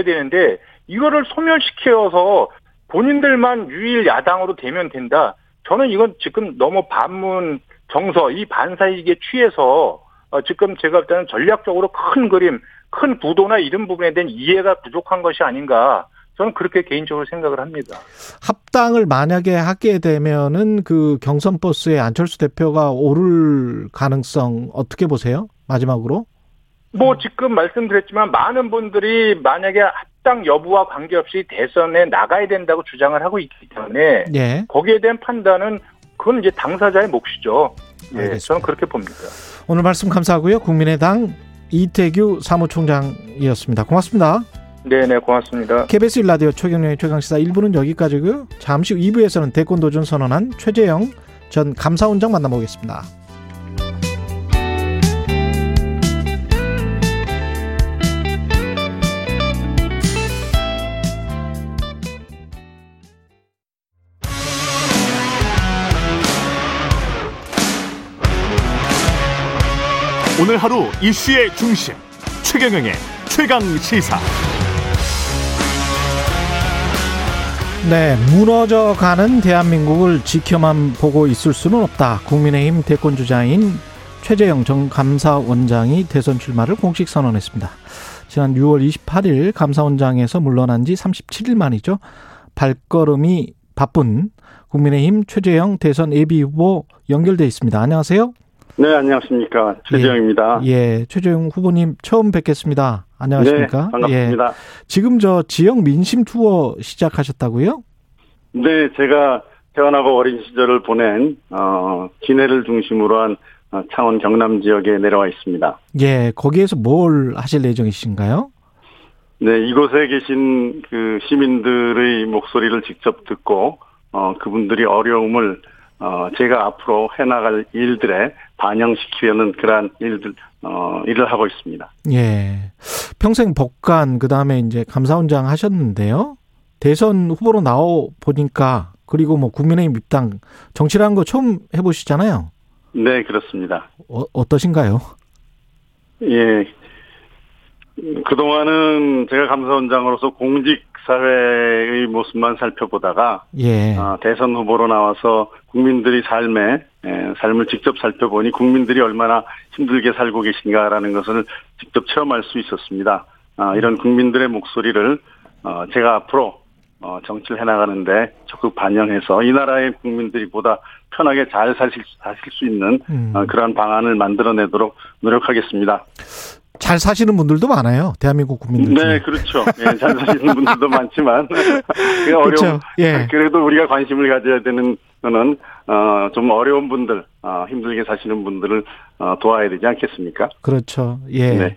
되는데 이거를 소멸시켜서 본인들만 유일 야당으로 되면 된다. 저는 이건 지금 너무 반문 정서, 이 반사이익에 취해서 지금 제가 볼 때는 전략적으로 큰 그림, 큰 구도나 이런 부분에 대한 이해가 부족한 것이 아닌가. 저는 그렇게 개인적으로 생각을 합니다. 합당을 만약에 하게 되면은 그 경선 버스에 안철수 대표가 오를 가능성 어떻게 보세요? 마지막으로. 지금 말씀드렸지만 많은 분들이 만약에 합당 여부와 관계없이 대선에 나가야 된다고 주장을 하고 있기 때문에 예. 거기에 대한 판단은 그건 이제 당사자의 몫이죠. 네, 저는 그렇게 봅니다. 오늘 말씀 감사하고요. 국민의당 이태규 사무총장이었습니다. 고맙습니다. 네, 고맙습니다. KBS 1라디오 최경영의 최강시사 1부는 여기까지고요. 잠시 후 2부에서는 대권 도전 선언한 최재형 전 감사원장 만나보겠습니다. 오늘 하루 이슈의 중심 최경영의 최강 시사. 네, 무너져가는 대한민국을 지켜만 보고 있을 수는 없다. 국민의힘 대권주자인 최재형 전 감사원장이 대선 출마를 공식 선언했습니다. 지난 6월 28일 감사원장에서 물러난 지 37일 만이죠. 발걸음이 바쁜 국민의힘 최재형 대선 예비후보 연결돼 있습니다. 안녕하세요. 네, 안녕하십니까. 최재형입니다. 예, 최재형 후보님 처음 뵙겠습니다. 안녕하십니까. 네, 반갑습니다. 예, 지금 저 지역 민심 투어 시작하셨다고요? 네, 제가 태어나고 어린 시절을 보낸 진해를 중심으로 한 창원 경남 지역에 내려와 있습니다. 예, 거기에서 뭘 하실 예정이신가요? 네, 이곳에 계신 그 시민들의 목소리를 직접 듣고 그분들이 어려움을 제가 앞으로 해나갈 일들에 반영시키려는 그러한 일을 하고 있습니다. 예, 평생 법관 그다음에 이제 감사원장 하셨는데요. 대선 후보로 나와 보니까 그리고 뭐 국민의힘 입당 정치라는 거 처음 해보시잖아요. 네, 그렇습니다. 어떠신가요? 예, 그동안은 제가 감사원장으로서 공직 사회의 모습만 살펴보다가 예. 대선 후보로 나와서 국민들이 삶을 직접 살펴보니 국민들이 얼마나 힘들게 살고 계신가라는 것을 직접 체험할 수 있었습니다. 이런 국민들의 목소리를 제가 앞으로 정치를 해나가는 데 적극 반영해서 이 나라의 국민들이 보다 편하게 잘 사실 수 있는 그러한 방안을 만들어내도록 노력하겠습니다. 잘 사시는 분들도 많아요. 대한민국 국민들 중에. 네, 그렇죠. 예, 잘 사시는 분들도 많지만 그게 어려운, 예. 그래도 우리가 관심을 가져야 되는 거는 좀 어려운 분들, 힘들게 사시는 분들을 도와야 되지 않겠습니까? 그렇죠. 예. 네.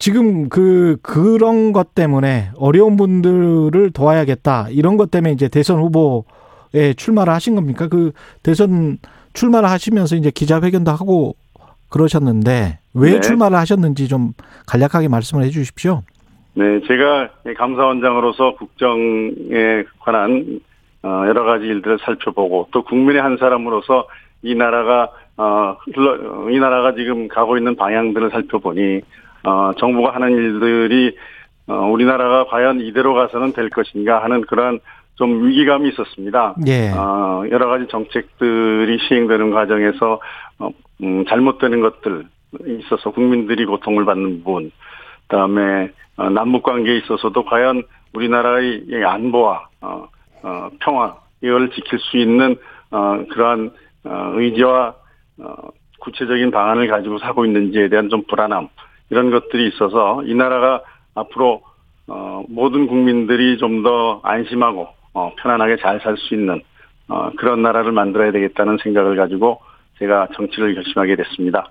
지금 그런 것 때문에 어려운 분들을 도와야겠다. 이런 것 때문에 이제 대선 후보에 출마를 하신 겁니까? 그 대선 출마를 하시면서 이제 기자회견도 하고 그러셨는데 왜 네. 출마를 하셨는지 좀 간략하게 말씀을 해 주십시오. 네, 제가 감사원장으로서 국정에 관한 여러 가지 일들을 살펴보고 또 국민의 한 사람으로서 이 나라가 지금 가고 있는 방향들을 살펴보니 정부가 하는 일들이 우리나라가 과연 이대로 가서는 될 것인가 하는 그러한 좀 위기감이 있었습니다. 예. 여러 가지 정책들이 시행되는 과정에서 잘못되는 것들 있어서 국민들이 고통을 받는 부분, 그다음에 남북 관계에 있어서도 과연 우리나라의 안보와 평화 이걸 지킬 수 있는 그러한 의지와 구체적인 방안을 가지고 사고 있는지에 대한 좀 불안함 이런 것들이 있어서 이 나라가 앞으로 모든 국민들이 좀 더 안심하고 편안하게 잘 살 수 있는 그런 나라를 만들어야 되겠다는 생각을 가지고 제가 정치를 결심하게 됐습니다.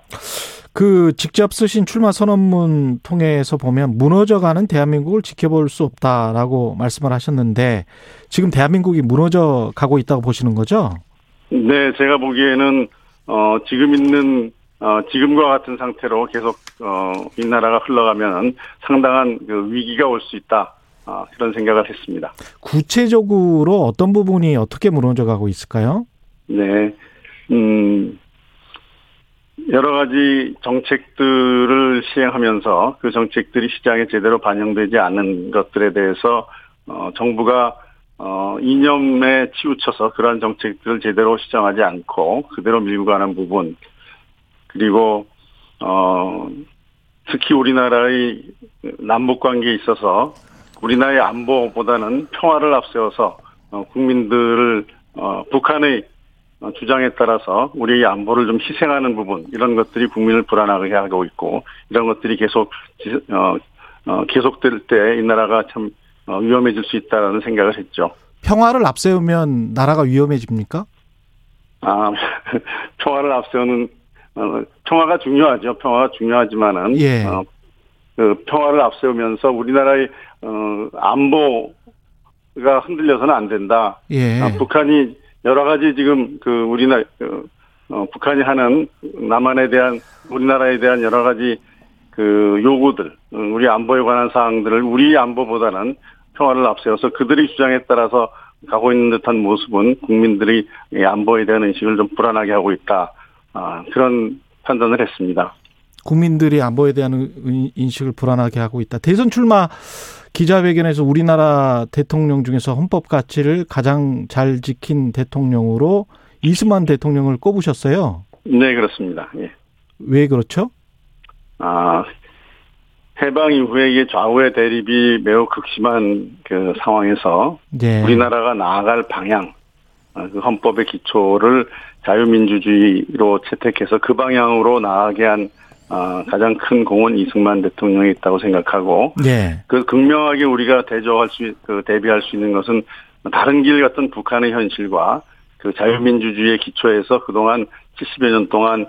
그 직접 쓰신 출마 선언문 통해서 보면 무너져가는 대한민국을 지켜볼 수 없다라고 말씀을 하셨는데 지금 대한민국이 무너져가고 있다고 보시는 거죠? 네, 제가 보기에는 지금 있는 지금과 같은 상태로 계속 이 나라가 흘러가면 상당한 그 위기가 올 수 있다 그런 생각을 했습니다. 구체적으로 어떤 부분이 어떻게 무너져가고 있을까요? 네. 여러 가지 정책들을 시행하면서 그 정책들이 시장에 제대로 반영되지 않은 것들에 대해서 정부가 이념에 치우쳐서 그러한 정책들을 제대로 시정하지 않고 그대로 밀고 가는 부분 그리고 특히 우리나라의 남북관계에 있어서 우리나라의 안보보다는 평화를 앞세워서 국민들을 북한의 주장에 따라서 우리의 안보를 좀 희생하는 부분 이런 것들이 국민을 불안하게 하고 있고 이런 것들이 계속될 때 이 나라가 참 위험해질 수 있다라는 생각을 했죠. 평화를 앞세우면 나라가 위험해집니까? 평화를 앞세우는 평화가 중요하죠. 평화가 중요하지만은 예. 평화를 앞세우면서 우리나라의 안보가 흔들려서는 안 된다. 예. 북한이 여러 가지 지금 북한이 하는 우리나라에 대한 여러 가지 그 요구들, 우리 안보에 관한 사항들을 우리 안보보다는 평화를 앞세워서 그들의 주장에 따라서 가고 있는 듯한 모습은 국민들이 안보에 대한 인식을 좀 불안하게 하고 있다. 그런 판단을 했습니다. 국민들이 안보에 대한 인식을 불안하게 하고 있다. 대선 출마 기자회견에서 우리나라 대통령 중에서 헌법 가치를 가장 잘 지킨 대통령으로 이승만 대통령을 꼽으셨어요. 네, 그렇습니다. 예. 왜 그렇죠? 해방 이후에 이게 좌우의 대립이 매우 극심한 그 상황에서 네. 우리나라가 나아갈 방향, 그 헌법의 기초를 자유민주주의로 채택해서 그 방향으로 나아가게 한 가장 큰 공헌 이승만 대통령이 있다고 생각하고 네. 그 극명하게 우리가 대비할 수 있는 것은 다른 길 같은 북한의 현실과 그 자유민주주의의 기초에서 그동안 70여 년 동안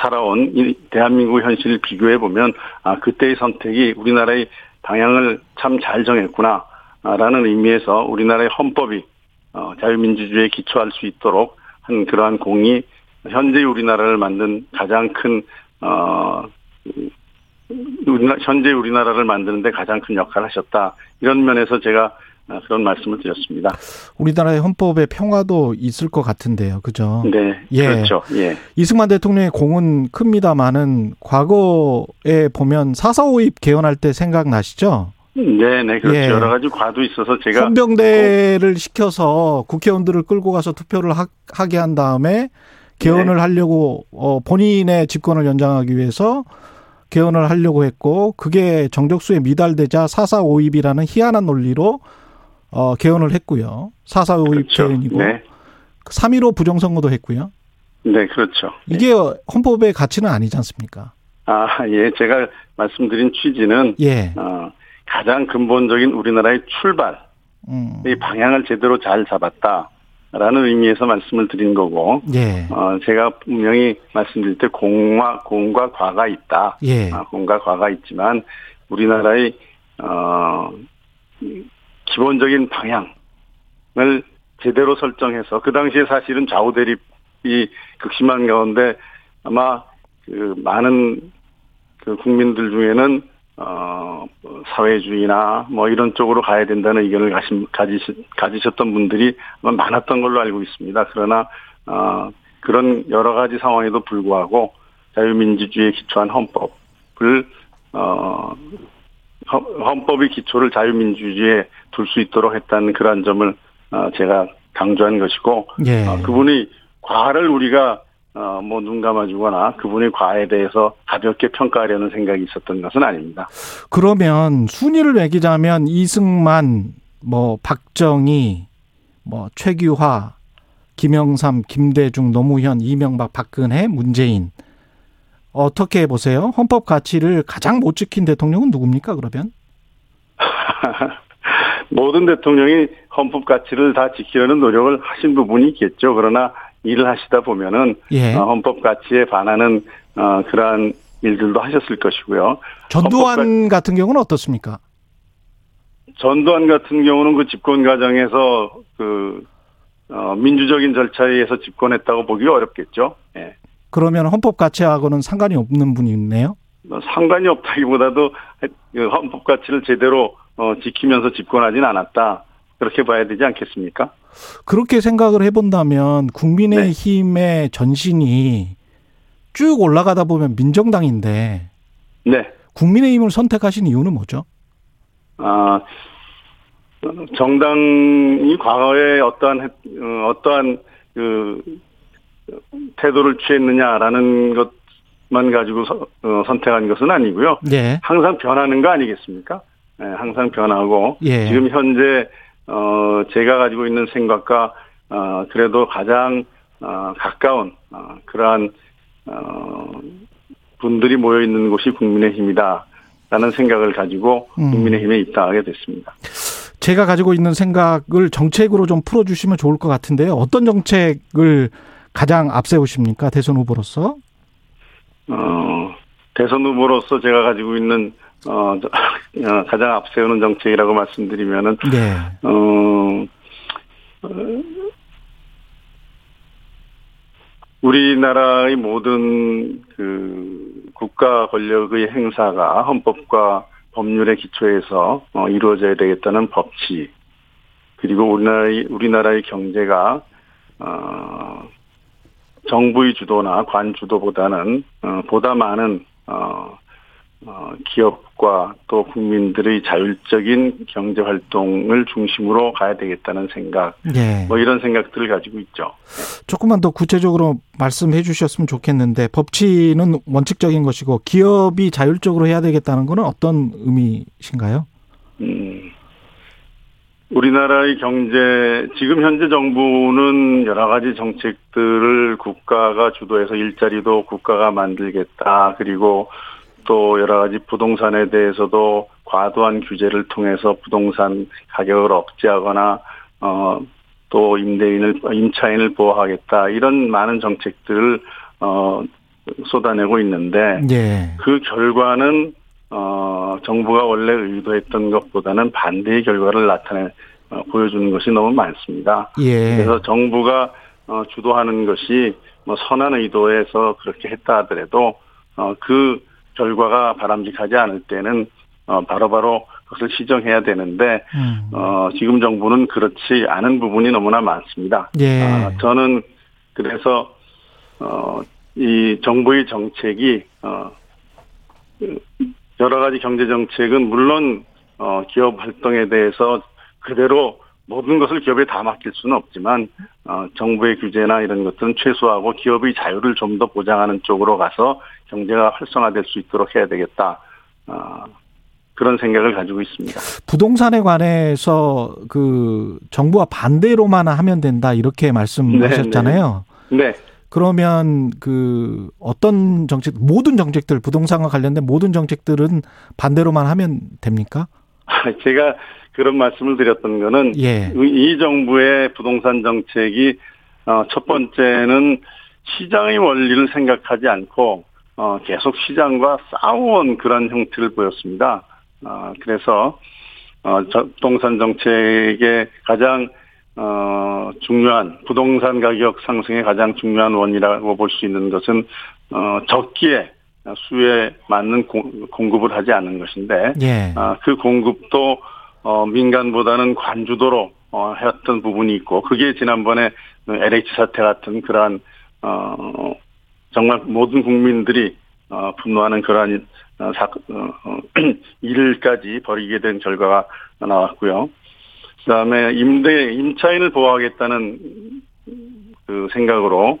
살아온 이 대한민국 현실을 비교해 보면 그때의 선택이 우리나라의 방향을 참 잘 정했구나라는 의미에서 우리나라의 헌법이 자유민주주의에 기초할 수 있도록 한 그러한 공이 현재 우리나라를 만든 가장 큰 현재 우리나라를 만드는 데 가장 큰 역할을 하셨다. 이런 면에서 제가 그런 말씀을 드렸습니다. 우리나라의 헌법에 평화도 있을 것 같은데요. 그죠? 네. 예. 그렇죠. 예. 이승만 대통령의 공은 큽니다만은 과거에 보면 4.4 5입 개헌할 때 생각나시죠? 네. 그렇죠. 예. 여러 가지 과도 있어서 제가. 헌병대를 시켜서 국회의원들을 끌고 가서 투표를 하게 한 다음에 개헌을 네. 하려고 본인의 집권을 연장하기 위해서 개헌을 하려고 했고 그게 정적수에 미달되자 4.4 5입이라는 희한한 논리로 개헌을 했고요. 4.4 5입 개헌이고. 그렇죠. 네. 3.15 부정선거도 했고요. 네, 그렇죠. 이게 헌법의 가치는 아니지 않습니까? 예. 제가 말씀드린 취지는 예. 가장 근본적인 우리나라의 출발의 방향을 제대로 잘 잡았다라는 의미에서 말씀을 드린 거고 예. 제가 분명히 말씀드릴 때 공과 과가 있다. 예. 공과 과가 있지만 우리나라의 기본적인 방향을 제대로 설정해서 그 당시에 사실은 좌우 대립이 극심한 가운데 아마 그 많은 그 국민들 중에는 사회주의나 뭐 이런 쪽으로 가야 된다는 의견을 가지셨던 분들이 아마 많았던 걸로 알고 있습니다. 그러나 그런 여러 가지 상황에도 불구하고 자유민주주의에 기초한 헌법을 헌법의 기초를 자유민주주의에 둘 수 있도록 했다는 그런 점을 제가 강조한 것이고 예. 그분이 과를 우리가 눈 감아주거나 그분의 과에 대해서 가볍게 평가하려는 생각이 있었던 것은 아닙니다. 그러면 순위를 매기자면 이승만, 박정희, 최규하, 김영삼, 김대중, 노무현, 이명박, 박근혜, 문재인. 어떻게 보세요? 헌법 가치를 가장 못 지킨 대통령은 누굽니까, 그러면? 모든 대통령이 헌법 가치를 다 지키려는 노력을 하신 부분이 있겠죠. 그러나 일을 하시다 보면은 예. 헌법 가치에 반하는 그러한 일들도 하셨을 것이고요. 전두환 같은 경우는 어떻습니까? 전두환 같은 경우는 그 집권 과정에서 민주적인 절차에 의해서 집권했다고 보기 어렵겠죠. 예. 그러면 헌법 가치하고는 상관이 없는 분이 있네요. 상관이 없다기보다도 헌법 가치를 제대로 지키면서 집권하진 않았다. 그렇게 봐야 되지 않겠습니까? 그렇게 생각을 해본다면 국민의힘의 네. 전신이 쭉 올라가다 보면 민정당인데 네. 국민의힘을 선택하신 이유는 뭐죠? 정당이 과거에 어떠한 그 태도를 취했느냐라는 것만 가지고 선택한 것은 아니고요. 네. 항상 변하는 거 아니겠습니까? 네, 항상 변하고 예. 지금 현재 제가 가지고 있는 생각과, 그래도 가장, 가까운, 그러한, 분들이 모여있는 곳이 국민의힘이다. 라는 생각을 가지고 국민의힘에 입당하게 됐습니다. 제가 가지고 있는 생각을 정책으로 좀 풀어주시면 좋을 것 같은데요. 어떤 정책을 가장 앞세우십니까? 대선 후보로서? 대선 후보로서 제가 가지고 있는 가장 앞세우는 정책이라고 말씀드리면은 네. 우리나라의 모든 그 국가 권력의 행사가 헌법과 법률의 기초에서 이루어져야 되겠다는 법치 그리고 우리나라의 경제가 정부의 주도나 관 주도보다는 보다 많은 기업과 또 국민들의 자율적인 경제 활동을 중심으로 가야 되겠다는 생각, 예. 뭐 이런 생각들을 가지고 있죠. 조금만 더 구체적으로 말씀해 주셨으면 좋겠는데, 법치는 원칙적인 것이고 기업이 자율적으로 해야 되겠다는 건 어떤 의미신가요? 우리나라의 경제, 지금 현재 정부는 여러 가지 정책들을 국가가 주도해서 일자리도 국가가 만들겠다, 그리고 또 여러 가지 부동산에 대해서도 과도한 규제를 통해서 부동산 가격을 억제하거나 또 임차인을 보호하겠다, 이런 많은 정책들을 쏟아내고 있는데, 네. 그 결과는 정부가 원래 의도했던 것보다는 반대의 결과를 보여주는 것이 너무 많습니다. 예. 그래서 정부가 주도하는 것이 뭐 선한 의도에서 그렇게 했다 하더라도 그 결과가 바람직하지 않을 때는 바로바로 그것을 시정해야 되는데 지금 정부는 그렇지 않은 부분이 너무나 많습니다. 예. 저는 그래서 이 정부의 정책이 여러 가지 경제 정책은 물론 기업 활동에 대해서 그대로 모든 것을 기업에 다 맡길 수는 없지만 정부의 규제나 이런 것들은 최소화하고 기업의 자유를 좀 더 보장하는 쪽으로 가서 경제가 활성화될 수 있도록 해야 되겠다, 그런 생각을 가지고 있습니다. 부동산에 관해서 그 정부와 반대로만 하면 된다, 이렇게 말씀하셨잖아요. 네. 그러면 그 어떤 정책, 모든 정책들, 부동산과 관련된 모든 정책들은 반대로만 하면 됩니까? 제가 그런 말씀을 드렸던 거는, 예. 이 정부의 부동산 정책이 첫 번째는 시장의 원리를 생각하지 않고 계속 시장과 싸워온 그런 형태를 보였습니다. 그래서 부동산 정책의 가장 중요한, 부동산 가격 상승의 가장 중요한 원이라고 볼 수 있는 것은 적기에 수요에 맞는 공급을 하지 않는 것인데, 예. 그 공급도 민간보다는 관주도로 해왔던 부분이 있고, 그게 지난번에 LH 사태 같은 그러한 정말 모든 국민들이 분노하는 그러한 일까지 벌이게 된 결과가 나왔고요. 그다음에 임차인을 보호하겠다는 그 생각으로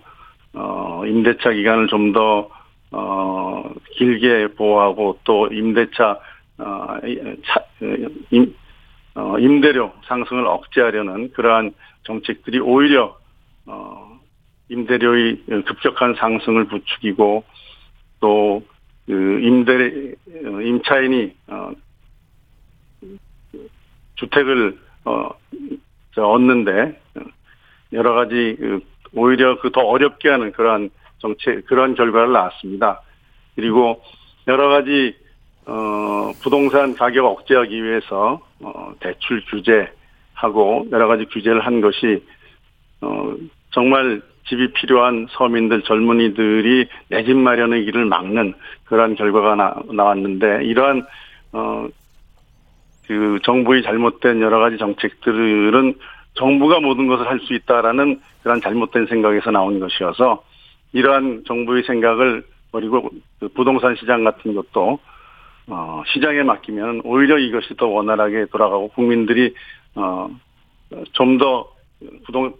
임대차 기간을 좀 더 길게 보호하고, 또 임대료 상승을 억제하려는 그러한 정책들이 오히려 임대료의 급격한 상승을 부추기고, 또 그 임차인이 주택을 얻는데 여러 가지 오히려 그 더 어렵게 하는 그러한 정책, 그런 결과를 낳았습니다. 그리고 여러 가지 부동산 가격 억제하기 위해서 대출 규제하고 여러 가지 규제를 한 것이 정말 집이 필요한 서민들, 젊은이들이 내 집 마련의 길을 막는 그러한 결과가 나왔는데, 이러한 그 정부의 잘못된 여러 가지 정책들은 정부가 모든 것을 할 수 있다라는 그런 잘못된 생각에서 나온 것이어서, 이러한 정부의 생각을 버리고 부동산 시장 같은 것도 시장에 맡기면 오히려 이것이 더 원활하게 돌아가고, 국민들이 좀 더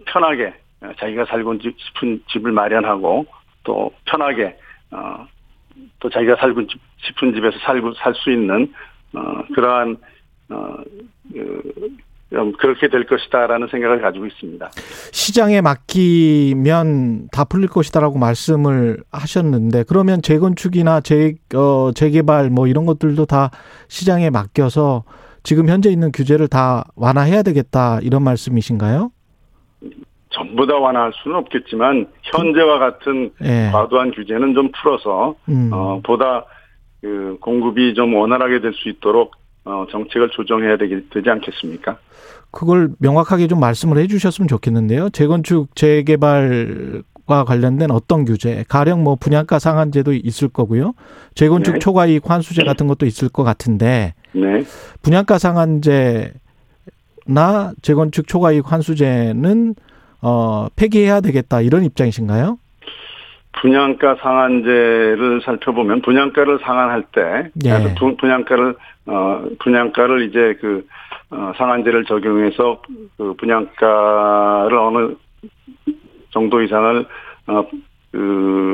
편하게 자기가 살고 싶은 집을 마련하고, 또 편하게 또 자기가 살고 싶은 집에서 살 수 있는 그러한 그렇게 될 것이다라는 생각을 가지고 있습니다. 시장에 맡기면 다 풀릴 것이다라고 말씀을 하셨는데, 그러면 재건축이나 재개발 뭐 이런 것들도 다 시장에 맡겨서 지금 현재 있는 규제를 다 완화해야 되겠다, 이런 말씀이신가요? 전부 다 완화할 수는 없겠지만 현재와 같은, 네. 과도한 규제는 좀 풀어서 보다 그 공급이 좀 원활하게 될 수 있도록 정책을 조정해야 되지 않겠습니까? 그걸 명확하게 좀 말씀을 해 주셨으면 좋겠는데요. 재건축, 재개발과 관련된 어떤 규제, 가령 뭐 분양가 상한제도 있을 거고요. 재건축, 네. 초과이익 환수제 같은 것도 있을 것 같은데, 네. 분양가 상한제나 재건축 초과이익 환수제는 폐기해야 되겠다, 이런 입장이신가요? 분양가 상한제를 살펴보면 분양가를 상한할 때, 네. 분양가를 이제 상한제를 적용해서 분양가를 어느 정도 이상을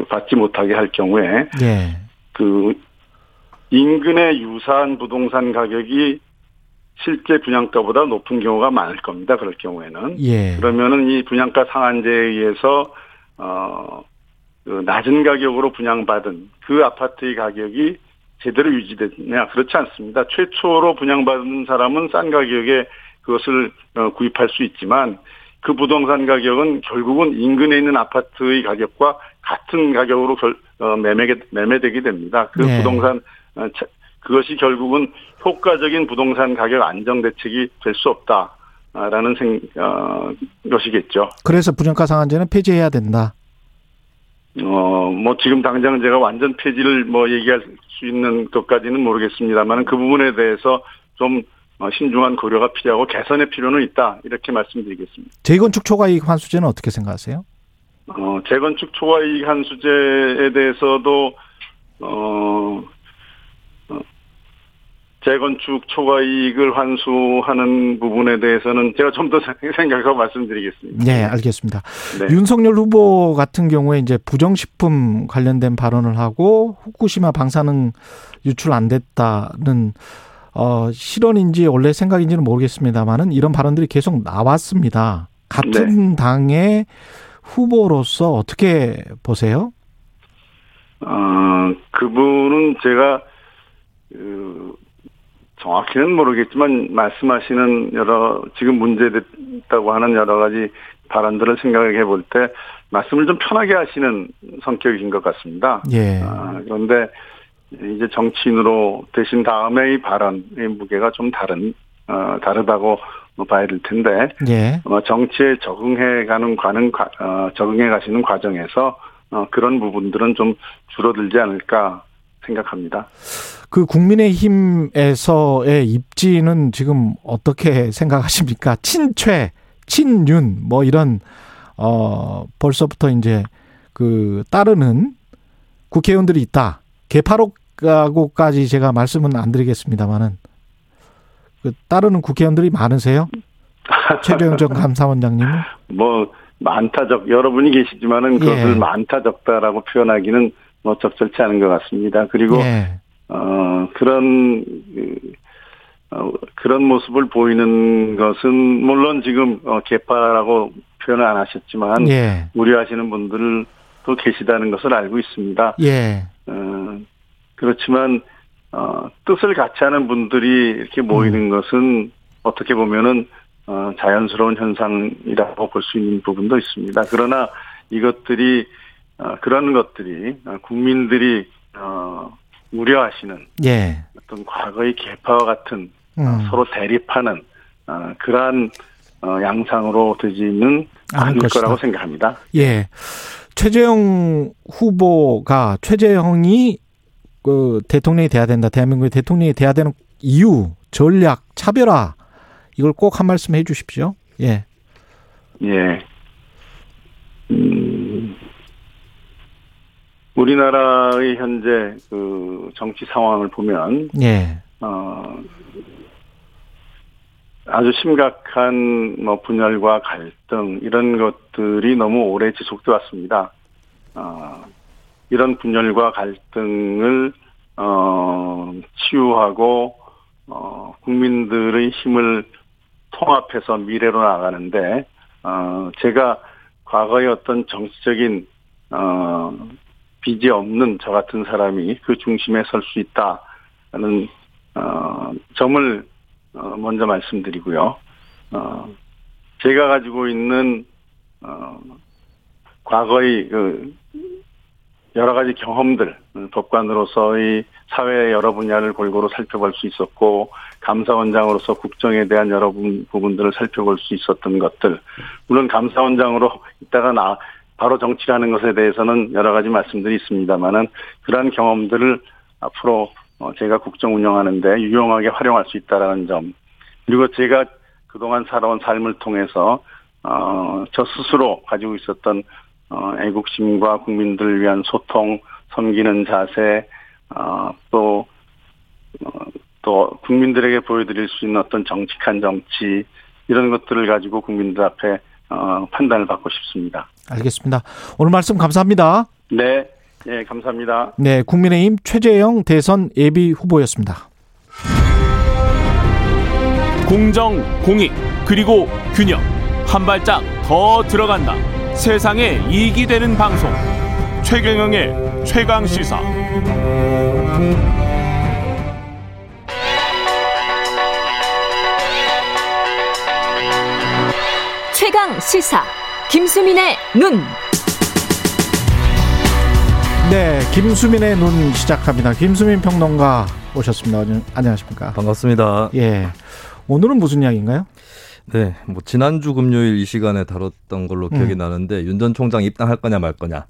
받지 못하게 할 경우에, 네. 인근의 유사한 부동산 가격이 실제 분양가보다 높은 경우가 많을 겁니다. 그럴 경우에는. 예. 그러면은 이 분양가 상한제에 의해서 낮은 가격으로 분양받은 그 아파트의 가격이 제대로 유지되느냐, 그렇지 않습니다. 최초로 분양받은 사람은 싼 가격에 그것을 구입할 수 있지만 그 부동산 가격은 결국은 인근에 있는 아파트의 가격과 같은 가격으로 매매되게 됩니다. 그 네. 그것이 결국은 효과적인 부동산 가격 안정 대책이 될 수 없다라는 것이겠죠. 그래서 분양가 상한제는 폐지해야 된다. 지금 당장 제가 완전 폐지를 얘기할 수 있는 것까지는 모르겠습니다만 그 부분에 대해서 좀 신중한 고려가 필요하고 개선의 필요는 있다. 이렇게 말씀드리겠습니다. 재건축 초과이익 환수제는 어떻게 생각하세요? 재건축 초과이익 환수제에 대해서도 재건축 초과이익을 환수하는 부분에 대해서는 제가 좀 더 생각하고 말씀드리겠습니다. 네, 알겠습니다. 네. 윤석열 후보 같은 경우에 이제 부정식품 관련된 발언을 하고 후쿠시마 방사능 유출 안 됐다는 실언인지 원래 생각인지는 모르겠습니다만은 이런 발언들이 계속 나왔습니다. 같은 네. 당의 후보로서 어떻게 보세요? 그분은 제가 정확히는 모르겠지만 말씀하시는 지금 문제됐다고 하는 여러 가지 발언들을 생각해 볼 때 말씀을 좀 편하게 하시는 성격인 것 같습니다. 예. 그런데 이제 정치인으로 되신 다음에의 발언의 무게가 좀 다르다고 봐야 될 텐데 예. 정치에 적응해 가시는 과정에서 그런 부분들은 좀 줄어들지 않을까 생각합니다. 국민의힘에서의 입지는 지금 어떻게 생각하십니까? 친최, 친윤, 이런, 벌써부터 이제 따르는 국회의원들이 있다. 개파로까지 제가 말씀은 안 드리겠습니다만은, 따르는 국회의원들이 많으세요? 최재형 전 감사원장님은? 여러분이 계시지만은 그것을 예. 많다 적다라고 표현하기는 적절치 않은 것 같습니다. 그리고, 예. 그런 모습을 보이는 것은, 물론 지금, 개파라고 표현을 안 하셨지만, 예. 우려하시는 분들도 계시다는 것을 알고 있습니다. 예. 그렇지만, 뜻을 같이 하는 분들이 이렇게 모이는 것은 어떻게 보면은, 자연스러운 현상이라고 볼 수 있는 부분도 있습니다. 그러나 그런 것들이, 국민들이, 우려하시는 예. 어떤 과거의 개파와 같은 서로 대립하는 그러한 양상으로 되지는 않을 거라고 생각합니다. 예, 최재형 후보가 최재형이 대통령이 돼야 된다. 대한민국의 대통령이 돼야 되는 이유, 전략, 차별화 이걸 꼭 한 말씀 해주십시오. 예, 예. 우리나라의 현재 정치 상황을 보면 예. 아주 심각한 분열과 갈등 이런 것들이 너무 오래 지속돼 왔습니다. 이런 분열과 갈등을 치유하고 국민들의 힘을 통합해서 미래로 나가는데 제가 과거의 어떤 정치적인 빚이 없는 저 같은 사람이 그 중심에 설 수 있다는 점을 먼저 말씀드리고요. 제가 가지고 있는 과거의 여러 가지 경험들, 법관으로서의 사회의 여러 분야를 골고루 살펴볼 수 있었고 감사원장으로서 국정에 대한 여러 부분들을 살펴볼 수 있었던 것들, 물론 감사원장으로 있다가 바로 정치라는 것에 대해서는 여러 가지 말씀들이 있습니다만은 그러한 경험들을 앞으로 제가 국정 운영하는 데 유용하게 활용할 수 있다는 점, 그리고 제가 그동안 살아온 삶을 통해서 저 스스로 가지고 있었던 애국심과 국민들을 위한 소통, 섬기는 자세, 또 국민들에게 보여드릴 수 있는 어떤 정직한 정치, 이런 것들을 가지고 국민들 앞에 판단을 받고 싶습니다. 알겠습니다. 오늘 말씀 감사합니다. 네, 예, 감사합니다. 네, 국민의힘 최재형 대선 예비 후보였습니다. 공정, 공익, 그리고 균형. 한 발짝 더 들어간다. 세상에 이익이 되는 방송. 최경영의 최강 시사. 최강 시사. 김수민의 눈. 네, 김수민의 눈 시작합니다. 김수민 평론가 오셨습니다. 안녕하십니까? 반갑습니다. 예. 오늘은 무슨 이야기인가요? 네, 뭐 지난주 금요일 이 시간에 다뤘던 걸로 기억이 나는데 윤 전 총장 입당할 거냐 말 거냐,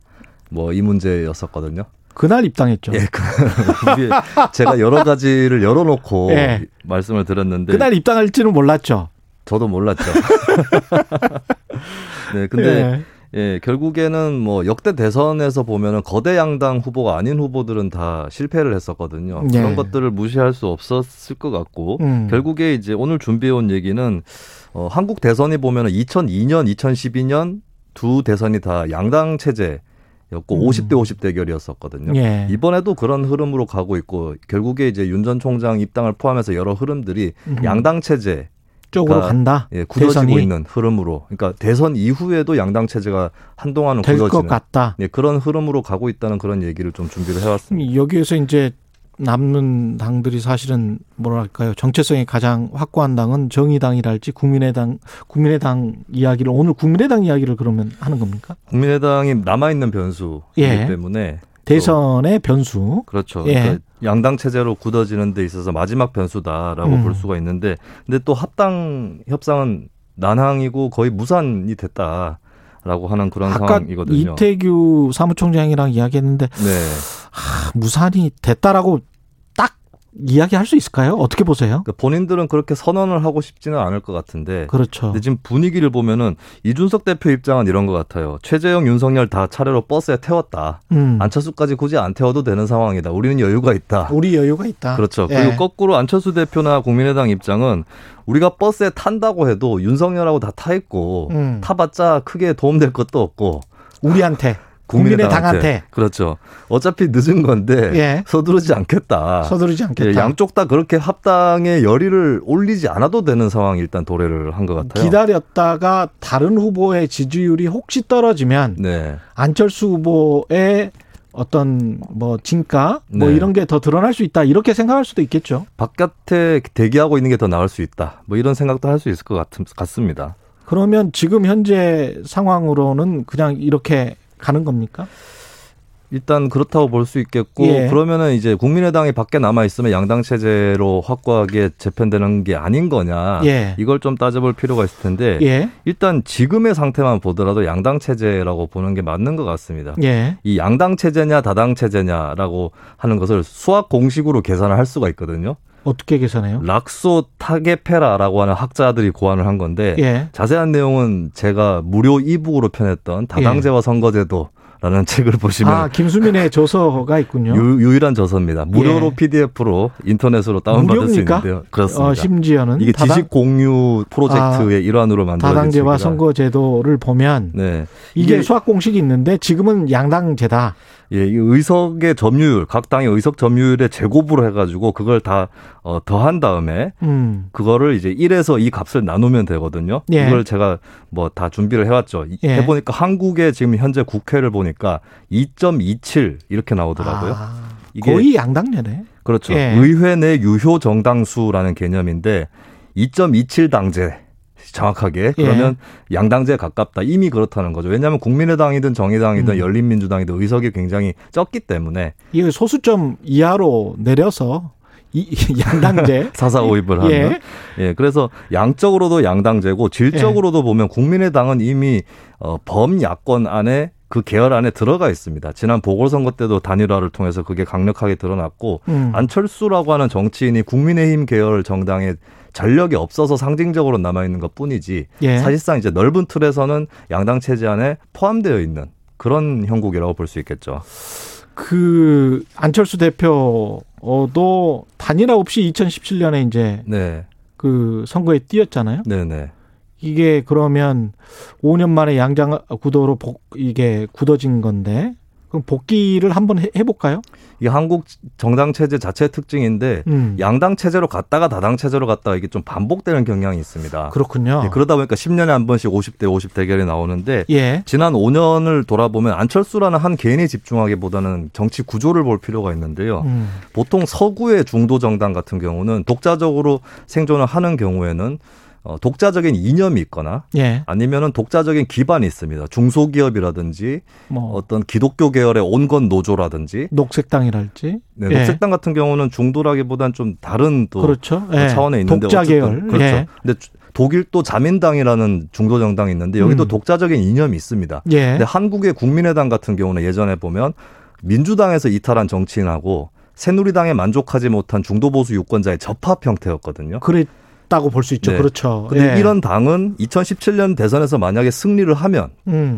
뭐 이 문제였었거든요. 그날 입당했죠. 예, 그날 제가 여러 가지를 열어놓고 예. 말씀을 드렸는데 그날 입당할지는 몰랐죠. 저도 몰랐죠. 네, 근데 예. 예, 결국에는 뭐 역대 대선에서 보면은 거대 양당 후보가 아닌 후보들은 다 실패를 했었거든요. 예. 그런 것들을 무시할 수 없었을 것 같고 결국에 이제 오늘 준비해온 얘기는 한국 대선이 보면은 2002년, 2012년 두 대선이 다 양당 체제. 였고 50대 50 대결이었었거든요. 예. 이번에도 그런 흐름으로 가고 있고 결국에 이제 윤 전 총장 입당을 포함해서 여러 흐름들이 양당 체제 쪽으로 간다. 예, 굳어지고 대선이. 있는 흐름으로. 그러니까 대선 이후에도 양당 체제가 한동안은 될 굳어지는. 것 같다. 예, 그런 흐름으로 가고 있다는 그런 얘기를 좀 준비를 해왔습니다. 여기에서 이제 남는 당들이 사실은 뭐랄까요, 정체성이 가장 확고한 당은 정의당이랄지 국민의당 이야기를 오늘 국민의당 이야기를 그러면 하는 겁니까? 국민의당이 남아있는 변수이기 예. 때문에 대선의 변수 그렇죠. 예. 그러니까 양당 체제로 굳어지는 데 있어서 마지막 변수다라고 볼 수가 있는데, 근데 또 합당 협상은 난항이고 거의 무산이 됐다. 라고 하는 그런 아까 상황이거든요. 이태규 사무총장이랑 이야기했는데 네. 무산이 됐다라고 딱 이야기할 수 있을까요? 어떻게 보세요? 그러니까 본인들은 그렇게 선언을 하고 싶지는 않을 것 같은데 그렇죠. 근데 지금 분위기를 보면은 이준석 대표 입장은 이런 것 같아요. 최재형, 윤석열 다 차례로 버스에 태웠다. 안철수까지 굳이 안 태워도 되는 상황이다. 우리는 여유가 있다. 우리 여유가 있다. 그렇죠. 네. 그리고 거꾸로 안철수 대표나 국민의당 입장은 우리가 버스에 탄다고 해도 윤석열하고 다 타 있고 타봤자 크게 도움될 것도 없고 우리한테 국민의당한테 그렇죠. 어차피 늦은 건데 예. 서두르지 않겠다. 예, 양쪽 다 그렇게 합당의 열의를 올리지 않아도 되는 상황이 일단 도래를 한 것 같아요. 기다렸다가 다른 후보의 지지율이 혹시 떨어지면 네. 안철수 후보의 어떤 뭐 진가 뭐 네. 이런 게 더 드러날 수 있다 이렇게 생각할 수도 있겠죠. 바깥에 대기하고 있는 게 더 나을 수 있다 뭐 이런 생각도 할 수 있을 것 같습니다. 그러면 지금 현재 상황으로는 그냥 이렇게 가는 겁니까? 일단 그렇다고 볼 수 있겠고 예. 그러면은 이제 국민의당이 밖에 남아 있으면 양당 체제로 확고하게 재편되는 게 아닌 거냐 예. 이걸 좀 따져볼 필요가 있을 텐데 예. 일단 지금의 상태만 보더라도 양당 체제라고 보는 게 맞는 것 같습니다. 예. 이 양당 체제냐 다당 체제냐라고 하는 것을 수학 공식으로 계산을 할 수가 있거든요. 어떻게 계산해요? 락소 타게페라라고 하는 학자들이 고안을 한 건데 예. 자세한 내용은 제가 무료 이북으로 펴냈던 다당제와 예. 선거제도 라는 책을 보시면 김수민의 저서가 있군요. 유일한 저서입니다. 무료로 예. PDF로 인터넷으로 다운받을 수 있는데요. 그렇습니다. 심지어는 이게 지식 공유 프로젝트의 일환으로 만들어진 다당제와 책이라. 선거제도를 보면 네. 이게 수학 공식이 있는데 지금은 양당제다. 예, 이 의석의 점유율, 각 당의 의석 점유율의 제곱으로 해가지고 그걸 다 더한 다음에 그거를 이제 1에서 2 값을 나누면 되거든요. 예. 이걸 제가 뭐 다 준비를 해왔죠. 예. 해보니까 한국의 지금 현재 국회를 보니까 2.27 이렇게 나오더라고요. 아, 이게 거의 양당제네. 그렇죠. 예. 의회 내 유효 정당수라는 개념인데 2.27 당제. 정확하게 그러면 예. 양당제에 가깝다. 이미 그렇다는 거죠. 왜냐하면 국민의당이든 정의당이든 열린민주당이든 의석이 굉장히 적기 때문에 이 소수점 이하로 내려서 양당제 사사오입을 하는. 예. 예, 그래서 양적으로도 양당제고 질적으로도 예. 보면 국민의당은 이미 범야권 안에 그 계열 안에 들어가 있습니다. 지난 보궐선거 때도 단일화를 통해서 그게 강력하게 드러났고 안철수라고 하는 정치인이 국민의힘 계열 정당에 전력이 없어서 상징적으로 남아있는 것뿐이지 예. 사실상 이제 넓은 틀에서는 양당 체제 안에 포함되어 있는 그런 형국이라고 볼 수 있겠죠. 그 안철수 대표도 단일화 없이 2017년에 이제 네. 그 선거에 뛰었잖아요. 네네. 이게 그러면 5년 만에 양장 구도로 이게 굳어진 건데 그럼 복귀를 한번 해볼까요? 이게 한국 정당 체제 자체의 특징인데 양당 체제로 갔다가 다당 체제로 갔다가 이게 좀 반복되는 경향이 있습니다. 그렇군요. 예, 그러다 보니까 10년에 한 번씩 50대 50 대결이 나오는데 예. 지난 5년을 돌아보면 안철수라는 한 개인에 집중하기보다는 정치 구조를 볼 필요가 있는데요. 보통 서구의 중도 정당 같은 경우는 독자적으로 생존을 하는 경우에는 독자적인 이념이 있거나 예. 아니면은 독자적인 기반이 있습니다. 중소기업이라든지 뭐. 어떤 기독교 계열의 온건 노조라든지 녹색당이랄지. 네, 예. 녹색당 같은 경우는 중도라기보다는 좀 다른 또 그렇죠. 예. 차원에 있는데 독자 계열. 그렇죠. 예. 근데 독일 또 자민당이라는 중도 정당이 있는데 여기도 독자적인 이념이 있습니다. 예. 근데 한국의 국민의당 같은 경우는 예전에 보면 민주당에서 이탈한 정치인하고 새누리당에 만족하지 못한 중도 보수 유권자의 접합 형태였거든요. 그래. 다고 볼 수 있죠. 네. 그렇죠. 근데 예. 이런 당은 2017년 대선에서 만약에 승리를 하면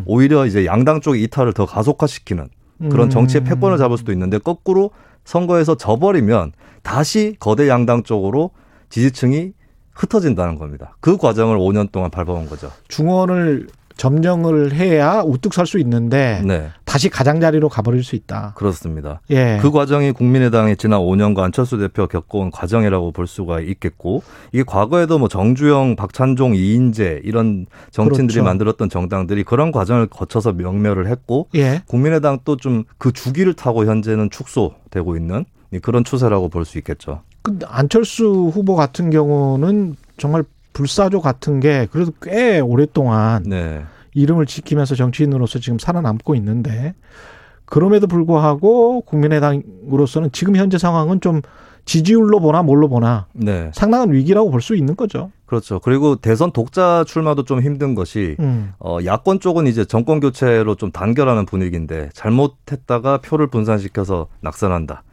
오히려 이제 양당 쪽의 이탈을 더 가속화시키는 그런 정치의 패권을 잡을 수도 있는데 거꾸로 선거에서 져버리면 다시 거대 양당 쪽으로 지지층이 흩어진다는 겁니다. 그 과정을 5년 동안 밟아온 거죠. 중원을 점령을 해야 우뚝 설 수 있는데 네. 다시 가장자리로 가버릴 수 있다. 그렇습니다. 예. 그 과정이 국민의당이 지난 5년간 안철수 대표 겪어온 과정이라고 볼 수가 있겠고 이게 과거에도 뭐 정주영, 박찬종, 이인재 이런 정치인들이 그렇죠. 만들었던 정당들이 그런 과정을 거쳐서 명멸을 했고 예. 국민의당 또 좀 그 주기를 타고 현재는 축소되고 있는 그런 추세라고 볼 수 있겠죠. 근데 안철수 후보 같은 경우는 정말 불사조 같은 게 그래도 꽤 오랫동안 네. 이름을 지키면서 정치인으로서 지금 살아남고 있는데 그럼에도 불구하고 국민의당으로서는 지금 현재 상황은 좀 지지율로 보나 뭘로 보나 네. 상당한 위기라고 볼 수 있는 거죠. 그렇죠. 그리고 대선 독자 출마도 좀 힘든 것이 야권 쪽은 이제 정권 교체로 좀 단결하는 분위기인데 잘못했다가 표를 분산시켜서 낙선한다.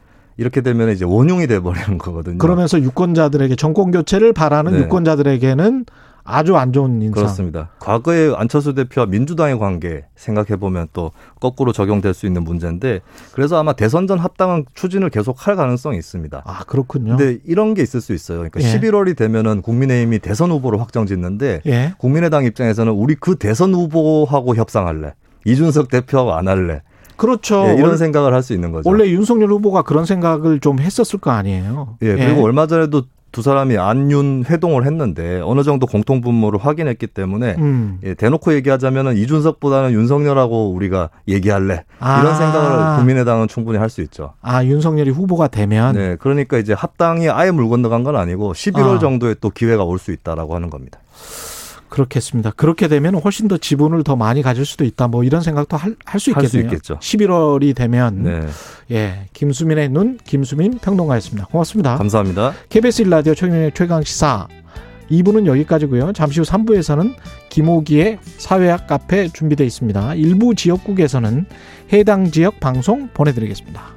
이렇게 되면 이제 원흉이 돼버리는 거거든요. 그러면서 유권자들에게 정권 교체를 바라는 네. 유권자들에게는 아주 안 좋은 인상. 그렇습니다. 과거의 안철수 대표와 민주당의 관계 생각해보면 또 거꾸로 적용될 수 있는 문제인데 그래서 아마 대선 전 합당은 추진을 계속할 가능성이 있습니다. 아 그렇군요. 근데 이런 게 있을 수 있어요. 그러니까 예. 11월이 되면은 국민의힘이 대선 후보를 확정짓는데 예. 국민의당 입장에서는 우리 그 대선 후보하고 협상할래. 이준석 대표하고 안 할래. 그렇죠. 예, 이런 생각을 할 수 있는 거죠. 원래 윤석열 후보가 그런 생각을 좀 했었을 거 아니에요. 예, 그리고 예. 얼마 전에도 두 사람이 안윤 회동을 했는데 어느 정도 공통분모를 확인했기 때문에 예, 대놓고 얘기하자면 이준석보다는 윤석열하고 우리가 얘기할래. 아. 이런 생각을 국민의당은 충분히 할 수 있죠. 아, 윤석열이 후보가 되면. 네, 그러니까 이제 합당이 아예 물 건너간 건 아니고 11월 아. 정도에 또 기회가 올 수 있다라고 하는 겁니다. 그렇겠습니다. 그렇게 되면 훨씬 더 지분을 더 많이 가질 수도 있다. 뭐 이런 생각도 할 수 있겠죠. 11월이 되면 네. 예, 김수민의 눈, 김수민 평론가였습니다. 고맙습니다. 감사합니다. KBS 1라디오 최경영의 최강시사 2부는 여기까지고요. 잠시 후 3부에서는 김호기의 사회학 카페 준비되어 있습니다. 일부 지역국에서는 해당 지역 방송 보내드리겠습니다.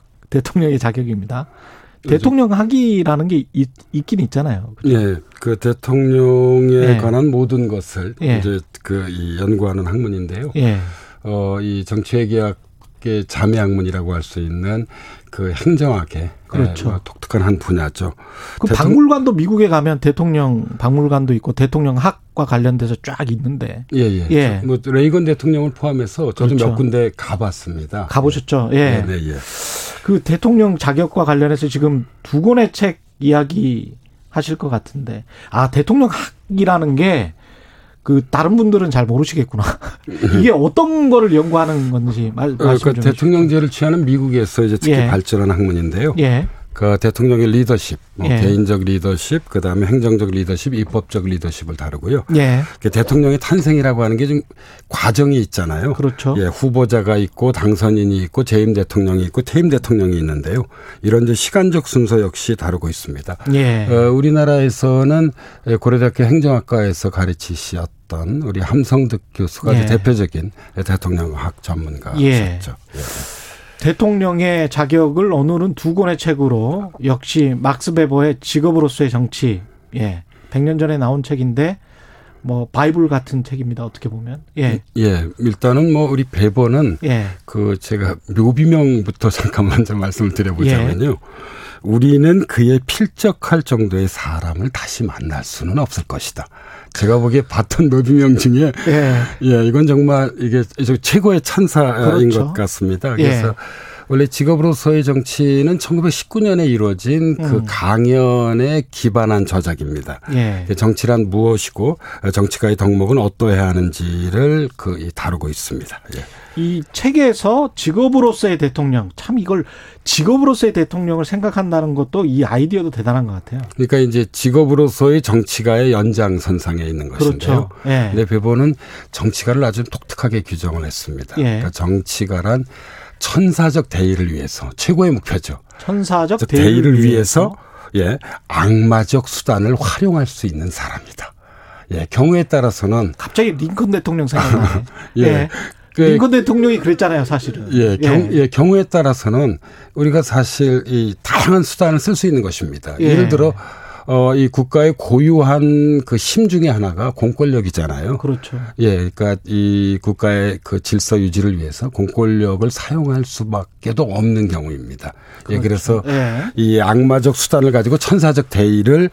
자격입니다. 대통령 학위라는 게 있긴 있잖아요. 그렇죠? 예, 그 대통령에 예. 관한 모든 것을 예. 이제 이 연구하는 학문인데요. 예. 이 정치외교학의 자매 학문이라고 할 수 있는 그 행정학의 그렇죠. 독특한 한 분야죠. 그 박물관도 미국에 가면 대통령 박물관도 있고 대통령 학 과 관련돼서 쫙 있는데. 예예. 예. 예. 뭐 레이건 대통령을 포함해서 저도 그렇죠. 몇 군데 가봤습니다. 가보셨죠? 예. 네네. 예. 그 대통령 자격과 관련해서 지금 두 권의 책 이야기 하실 것 같은데, 아 대통령 학이라는 게 그 다른 분들은 잘 모르시겠구나. 이게 어떤 거를 연구하는 건지 말씀 좀. 그 대통령제를 취하는 미국에서 이제 특히 예. 발전한 학문인데요. 예. 그 대통령의 리더십, 뭐 예. 개인적 리더십, 그다음에 행정적 리더십, 입법적 리더십을 다루고요. 예. 대통령의 탄생이라고 하는 게 좀 과정이 있잖아요. 그렇죠. 예, 후보자가 있고 당선인이 있고 재임 대통령이 있고 퇴임 대통령이 있는데요. 이런 이제 시간적 순서 역시 다루고 있습니다. 예. 우리나라에서는 고려대학교 행정학과에서 가르치셨던 우리 함성득 교수가 예. 대표적인 대통령학 전문가셨죠. 예. 예. 대통령의 자격을 오늘은 두 권의 책으로 역시 막스 베버의 직업으로서의 정치, 예, 100년 전에 나온 책인데 뭐 바이블 같은 책입니다. 어떻게 보면 예 일단은 뭐 우리 베버는 예. 그 제가 묘비명부터 잠깐만 좀 말씀을 드려보자면요. 예. 우리는 그에 필적할 정도의 사람을 다시 만날 수는 없을 것이다. 제가 보기에 봤던 묘비명 중에 예. 예, 이건 정말 이게 최고의 찬사인 그렇죠. 것 같습니다. 그래서 예. 원래 직업으로서의 정치는 1919년에 이루어진 그 강연에 기반한 저작입니다. 예. 정치란 무엇이고 정치가의 덕목은 어떠해야 하는지를 다루고 있습니다. 예. 이 책에서 직업으로서의 대통령, 참 이걸 직업으로서의 대통령을 생각한다는 것도 이 아이디어도 대단한 것 같아요. 그러니까 이제 직업으로서의 정치가의 연장선상에 있는 것인데요. 그렇죠. 예. 근데 베버는 정치가를 아주 독특하게 규정을 했습니다. 예. 그러니까 정치가란 천사적 대의를 위해서 최고의 목표죠. 천사적 대의를 위해서 예, 악마적 수단을 활용할 수 있는 사람이다. 예, 경우에 따라서는 갑자기 링컨 대통령 생각나네. 예. 예. 링컨 대통령이 그랬잖아요, 사실은. 예, 경우에 따라서는 우리가 사실 이 다양한 수단을 쓸 수 있는 것입니다. 예. 예를 들어 이 국가의 고유한 그 힘 중에 하나가 공권력이잖아요. 그렇죠. 예, 그러니까 이 국가의 그 질서 유지를 위해서 공권력을 사용할 수밖에도 없는 경우입니다. 그렇죠. 예, 그래서 예. 이 악마적 수단을 가지고 천사적 대의를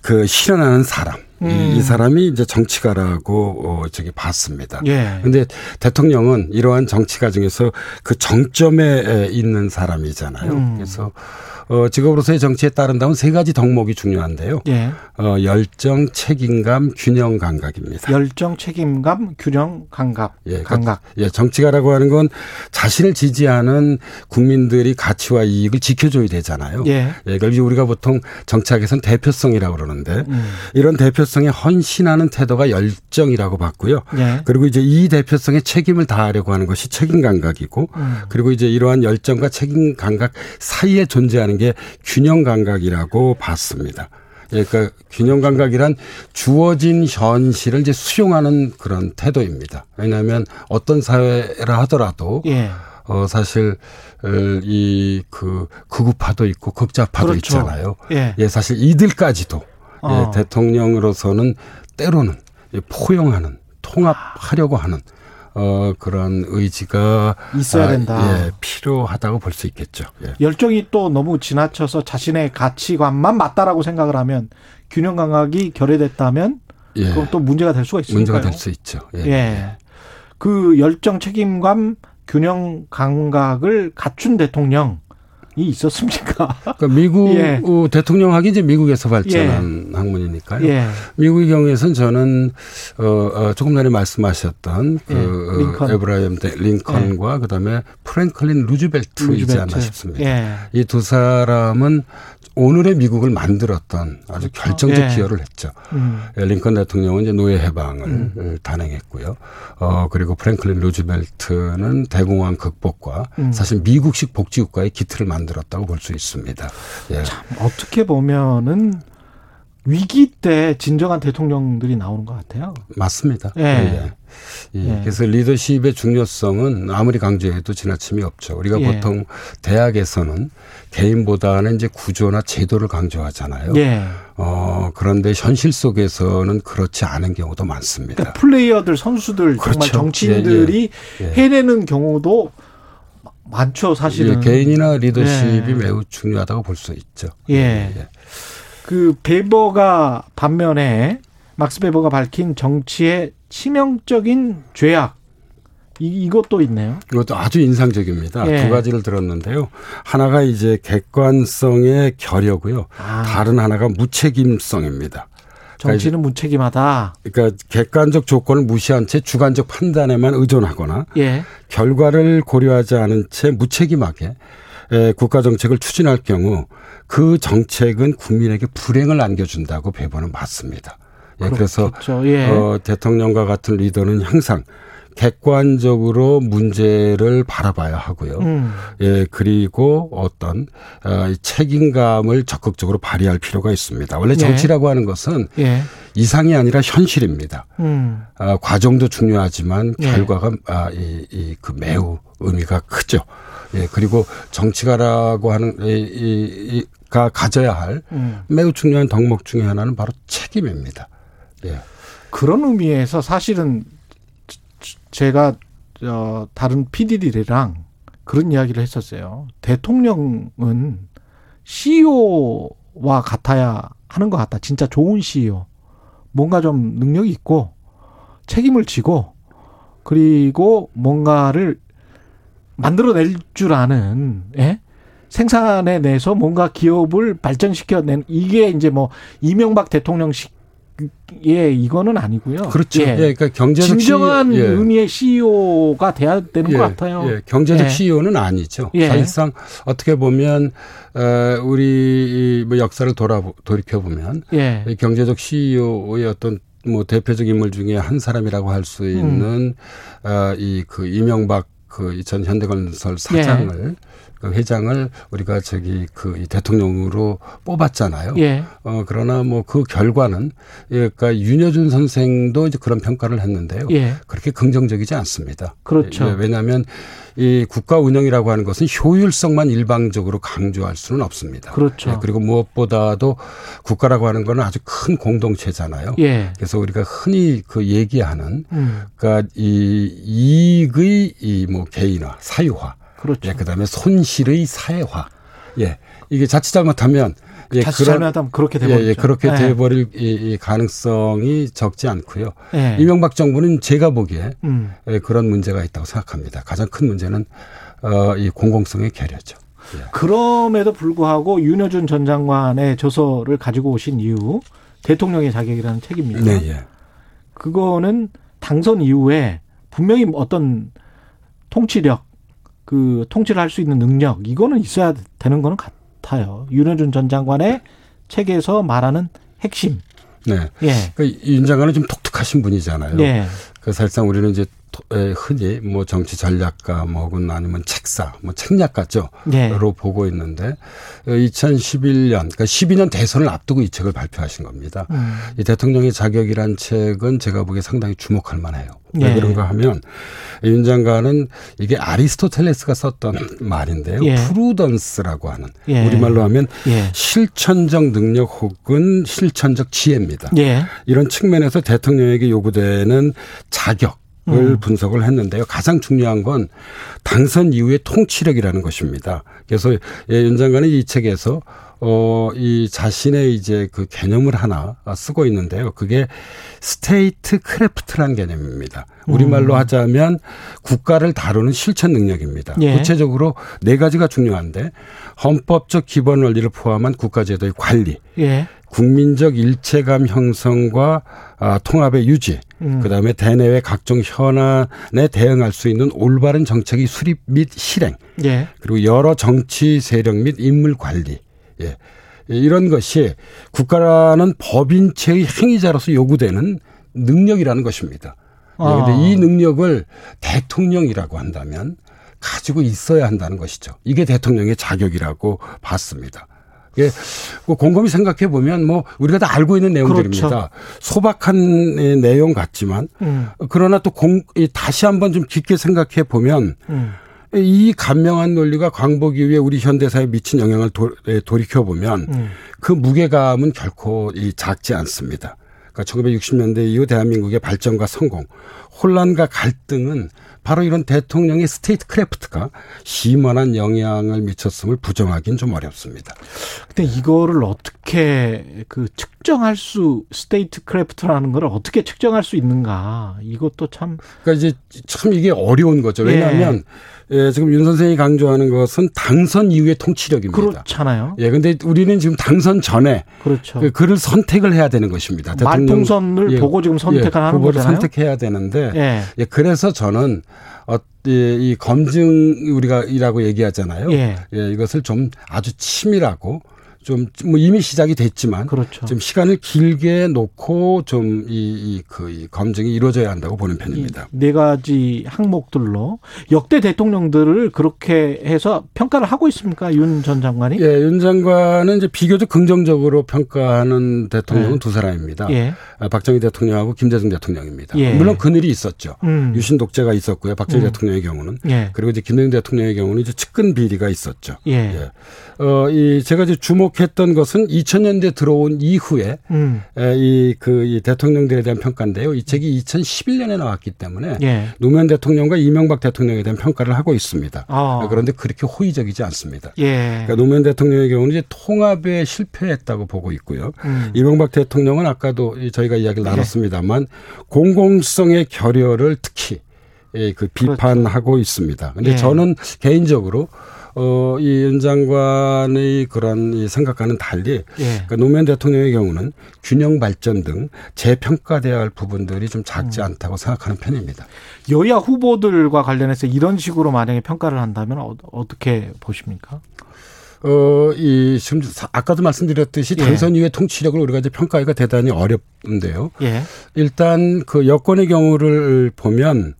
그 실현하는 사람. 이 사람이 이제 정치가라고 저기 봤습니다. 그런데 예. 대통령은 이러한 정치가 중에서 그 정점에 있는 사람이잖아요. 그래서 직업으로서의 정치에 따른다면 세 가지 덕목이 중요한데요. 예. 열정, 책임감, 균형 감각입니다. 열정, 책임감, 균형 감각. 예, 감각. 예, 정치가라고 하는 건 자신을 지지하는 국민들이 가치와 이익을 지켜줘야 되잖아요. 예. 예, 그걸 우리가 보통 정치학에서는 대표성이라고 그러는데 이런 대표성에 헌신하는 태도가 열정이라고 봤고요. 예. 그리고 이제 이 대표성에 책임을 다하려고 하는 것이 책임 감각이고 그리고 이제 이러한 열정과 책임 감각 사이에 존재하는 게 균형 감각이라고 봤습니다. 그러니까 균형 감각이란 주어진 현실을 이제 수용하는 그런 태도입니다. 왜냐하면 어떤 사회라 하더라도 예. 사실 이 그 극우파도 있고 극좌파도 그렇죠. 있잖아요. 예. 예, 사실 이들까지도 예, 대통령으로서는 때로는 포용하는 통합하려고 하는. 그런 의지가 있어야 된다. 예, 필요하다고 볼 수 있겠죠. 예. 열정이 또 너무 지나쳐서 자신의 가치관만 맞다라고 생각을 하면 균형 감각이 결여됐다면 예. 그건 또 문제가 될 수가 있으니까요. 문제가 될 수 있죠. 예. 예. 그 열정, 책임감, 균형 감각을 갖춘 대통령. 이 있었습니까? 그러니까 미국 예. 대통령학이 이제 미국에서 발전한 예. 학문이니까요. 예. 미국의 경우에서는 저는 조금 전에 말씀하셨던 예. 그 링컨. 에브라임 링컨과 예. 그다음에 프랭클린 루즈벨트이지 않나 싶습니다. 예. 이 두 사람은 오늘의 미국을 만들었던 아주 결정적 예. 기여를 했죠. 링컨 대통령은 이제 노예 해방을 단행했고요. 그리고 프랭클린 루즈벨트는 대공황 극복과 사실 미국식 복지국가의 기틀을 만들었다고 볼 수 있습니다. 예. 참 어떻게 보면은 위기 때 진정한 대통령들이 나오는 것 같아요. 맞습니다. 예. 예. 예. 예. 그래서 리더십의 중요성은 아무리 강조해도 지나침이 없죠. 우리가 예. 보통 대학에서는 개인보다는 이제 구조나 제도를 강조하잖아요. 예. 그런데 현실 속에서는 그렇지 않은 경우도 많습니다. 그러니까 플레이어들, 선수들, 그렇죠. 정말 정치인들이 예. 예. 해내는 경우도 많죠, 사실은. 예. 개인이나 리더십이 예. 매우 중요하다고 볼 수 있죠. 예. 예. 그 베버가 반면에 막스 베버가 밝힌 정치의 치명적인 죄악. 이것도 있네요. 이것도 아주 인상적입니다. 예. 두 가지를 들었는데요. 하나가 이제 객관성의 결여고요. 아. 다른 하나가 무책임성입니다. 정치는 무책임하다. 그러니까 객관적 조건을 무시한 채 주관적 판단에만 의존하거나 예. 결과를 고려하지 않은 채 무책임하게 국가 정책을 추진할 경우 그 정책은 국민에게 불행을 안겨준다고 베버는 맞습니다. 예, 그래서 예. 대통령과 같은 리더는 항상 객관적으로 문제를 바라봐야 하고요. 예, 그리고 어떤 책임감을 적극적으로 발휘할 필요가 있습니다. 원래 정치라고 예. 하는 것은 예. 이상이 아니라 현실입니다. 과정도 중요하지만 결과가 예. 그 매우 의미가 크죠. 예, 그리고 정치가라고 하는 이가 가져야 할 매우 중요한 덕목 중에 하나는 바로 책임입니다. 예. 그런 의미에서 사실은 제가 다른 PD들이랑 그런 이야기를 했었어요. 대통령은 CEO와 같아야 하는 것 같다. 진짜 좋은 CEO. 뭔가 좀 능력이 있고 책임을 지고 그리고 뭔가를 만들어낼 줄 아는 예? 생산에 내서 뭔가 기업을 발전시켜낸 이게 이제 뭐 이명박 대통령식 예, 이거는 아니고요. 그렇죠. 예, 그러니까 경제적 진정한 CEO, 예. 의미의 CEO가 돼야 되는 예, 것 같아요. 예, 경제적 예. CEO는 아니죠. 예. 사실상 어떻게 보면 우리 역사를 돌이켜 보면 예. 경제적 CEO의 어떤 뭐 대표적 인물 중에 한 사람이라고 할 수 있는 그 이명박 그 전 현대건설 사장을. 예. 회장을 우리가 그 대통령으로 뽑았잖아요. 예. 그러나 뭐 그 결과는 그러니까 윤여준 선생도 이제 그런 평가를 했는데요. 예. 그렇게 긍정적이지 않습니다. 그렇죠. 왜냐하면 이 국가 운영이라고 하는 것은 효율성만 일방적으로 강조할 수는 없습니다. 그렇죠. 예. 그리고 무엇보다도 국가라고 하는 건 아주 큰 공동체잖아요. 예. 그래서 우리가 흔히 그 얘기하는 그러니까 이익의 뭐 개인화, 사유화. 그렇죠. 예, 그다음에 손실의 사회화. 예, 이게 자칫 잘못하면 예, 자칫 잘못하면 그렇게 돼버리죠. 예, 그렇게 예. 돼버릴 이 가능성이 적지 않고요. 예. 이명박 정부는 제가 보기에 예, 그런 문제가 있다고 생각합니다. 가장 큰 문제는 이 공공성의 결여죠. 예. 그럼에도 불구하고 윤여준 전 장관의 조서를 가지고 오신 이유 대통령의 자격이라는 책입니다. 네, 예. 그거는 당선 이후에 분명히 어떤 통치력 그 통치를 할 수 있는 능력 이거는 있어야 되는 거는 같아요. 윤여준 전 장관의 책에서 말하는 핵심. 네. 예. 그러니까 윤 장관은 좀 독특하신 분이잖아요. 예. 그 사실상 우리는 이제 흔히 뭐 정치 전략가 뭐 혹은 아니면 책사, 뭐 책략가죠. 로 보고 있는데 2011년, 그러니까 12년 대선을 앞두고 이 책을 발표하신 겁니다. 이 대통령의 자격이란 책은 제가 보기에 상당히 주목할 만해요. 왜 예. 그런가 하면 윤 장관은 이게 아리스토텔레스가 썼던 말인데요. 예. 프루던스라고 하는 예. 우리말로 하면 예. 실천적 능력 혹은 실천적 지혜입니다. 예. 이런 측면에서 대통령에게 요구되는 자격. 을 분석을 했는데요. 가장 중요한 건 당선 이후의 통치력이라는 것입니다. 그래서 윤 장관은 이 책에서 이 자신의 이제 그 개념을 하나 쓰고 있는데요. 그게 스테이트 크래프트라는 개념입니다. 우리말로 하자면 국가를 다루는 실천 능력입니다. 예. 구체적으로 네 가지가 중요한데 헌법적 기본 원리를 포함한 국가제도의 관리. 예. 국민적 일체감 형성과 통합의 유지, 그다음에 대내외 각종 현안에 대응할 수 있는 올바른 정책의 수립 및 실행, 예. 그리고 여러 정치 세력 및 인물 관리. 예. 이런 것이 국가라는 법인체의 행위자로서 요구되는 능력이라는 것입니다. 그런데 이 능력을 대통령이라고 한다면 가지고 있어야 한다는 것이죠. 이게 대통령의 자격이라고 봤습니다. 예, 곰곰이 생각해 보면 뭐 우리가 다 알고 있는 내용들입니다. 그렇죠. 소박한 내용 같지만 그러나 또 다시 한번 좀 깊게 생각해 보면 이 간명한 논리가 광복이 위에 우리 현대사에 미친 영향을 돌이켜 보면 그 무게감은 결코 작지 않습니다. 그러니까 1960년대 이후 대한민국의 발전과 성공 혼란과 갈등은 바로 이런 대통령의 스테이트크래프트가 심원한 영향을 미쳤음을 부정하기는 좀 어렵습니다. 근데 이거를 어떻게 측정할 수, 스테이트크래프트라는 걸 어떻게 측정할 수 있는가? 이것도 참. 그러니까 이제 참 이게 어려운 거죠. 왜냐하면 예, 지금 윤 선생이 강조하는 것은 당선 이후의 통치력입니다. 그렇잖아요. 예, 근데 우리는 지금 당선 전에 그렇죠. 그를 선택을 해야 되는 것입니다. 말풍선을 예, 보고 지금 선택하는 거잖아요. 선택해야 되는데 예. 예, 그래서 저는 이 검증 우리가라고 얘기하잖아요. 예. 예, 이것을 좀 아주 치밀하고 좀 뭐 이미 시작이 됐지만 그렇죠. 좀 시간을 길게 놓고 좀 이 검증이 이루어져야 한다고 보는 편입니다. 네 가지 항목들로 역대 대통령들을 그렇게 해서 평가를 하고 있습니까, 윤 전 장관이? 예, 윤 장관은 이제 비교적 긍정적으로 평가하는 대통령은 예. 두 사람입니다. 예. 박정희 대통령하고 김대중 대통령입니다. 예. 물론 그늘이 있었죠. 유신 독재가 있었고요. 박정희 대통령의 경우는 예. 그리고 이제 김대중 대통령의 경우는 이제 측근 비리가 있었죠. 예. 예. 제가 이제 주목했던 것은 2000년대 들어온 이후에 이 대통령들에 대한 평가인데요. 이 책이 2011년에 나왔기 때문에 예. 노무현 대통령과 이명박 대통령에 대한 평가를 하고 있습니다. 그런데 그렇게 호의적이지 않습니다. 예. 그러니까 노무현 대통령의 경우는 이제 통합에 실패했다고 보고 있고요. 이명박 대통령은 아까도 저희가 이야기를 나눴습니다만 예. 공공성의 결여를 특히 비판하고 그렇죠. 있습니다. 그런데 예. 저는 개인적으로 이 윤 장관의 그런 이 생각과는 달리 예. 그러니까 노무현 대통령의 경우는 균형 발전 등 재평가되어야 할 부분들이 좀 작지 않다고 생각하는 편입니다. 여야 후보들과 관련해서 이런 식으로 만약에 평가를 한다면 어떻게 보십니까? 지금 아까도 말씀드렸듯이 당선 이후의 통치력을 우리가 이제 평가하기가 대단히 어렵는데요. 예. 일단 그 여권의 경우를 보면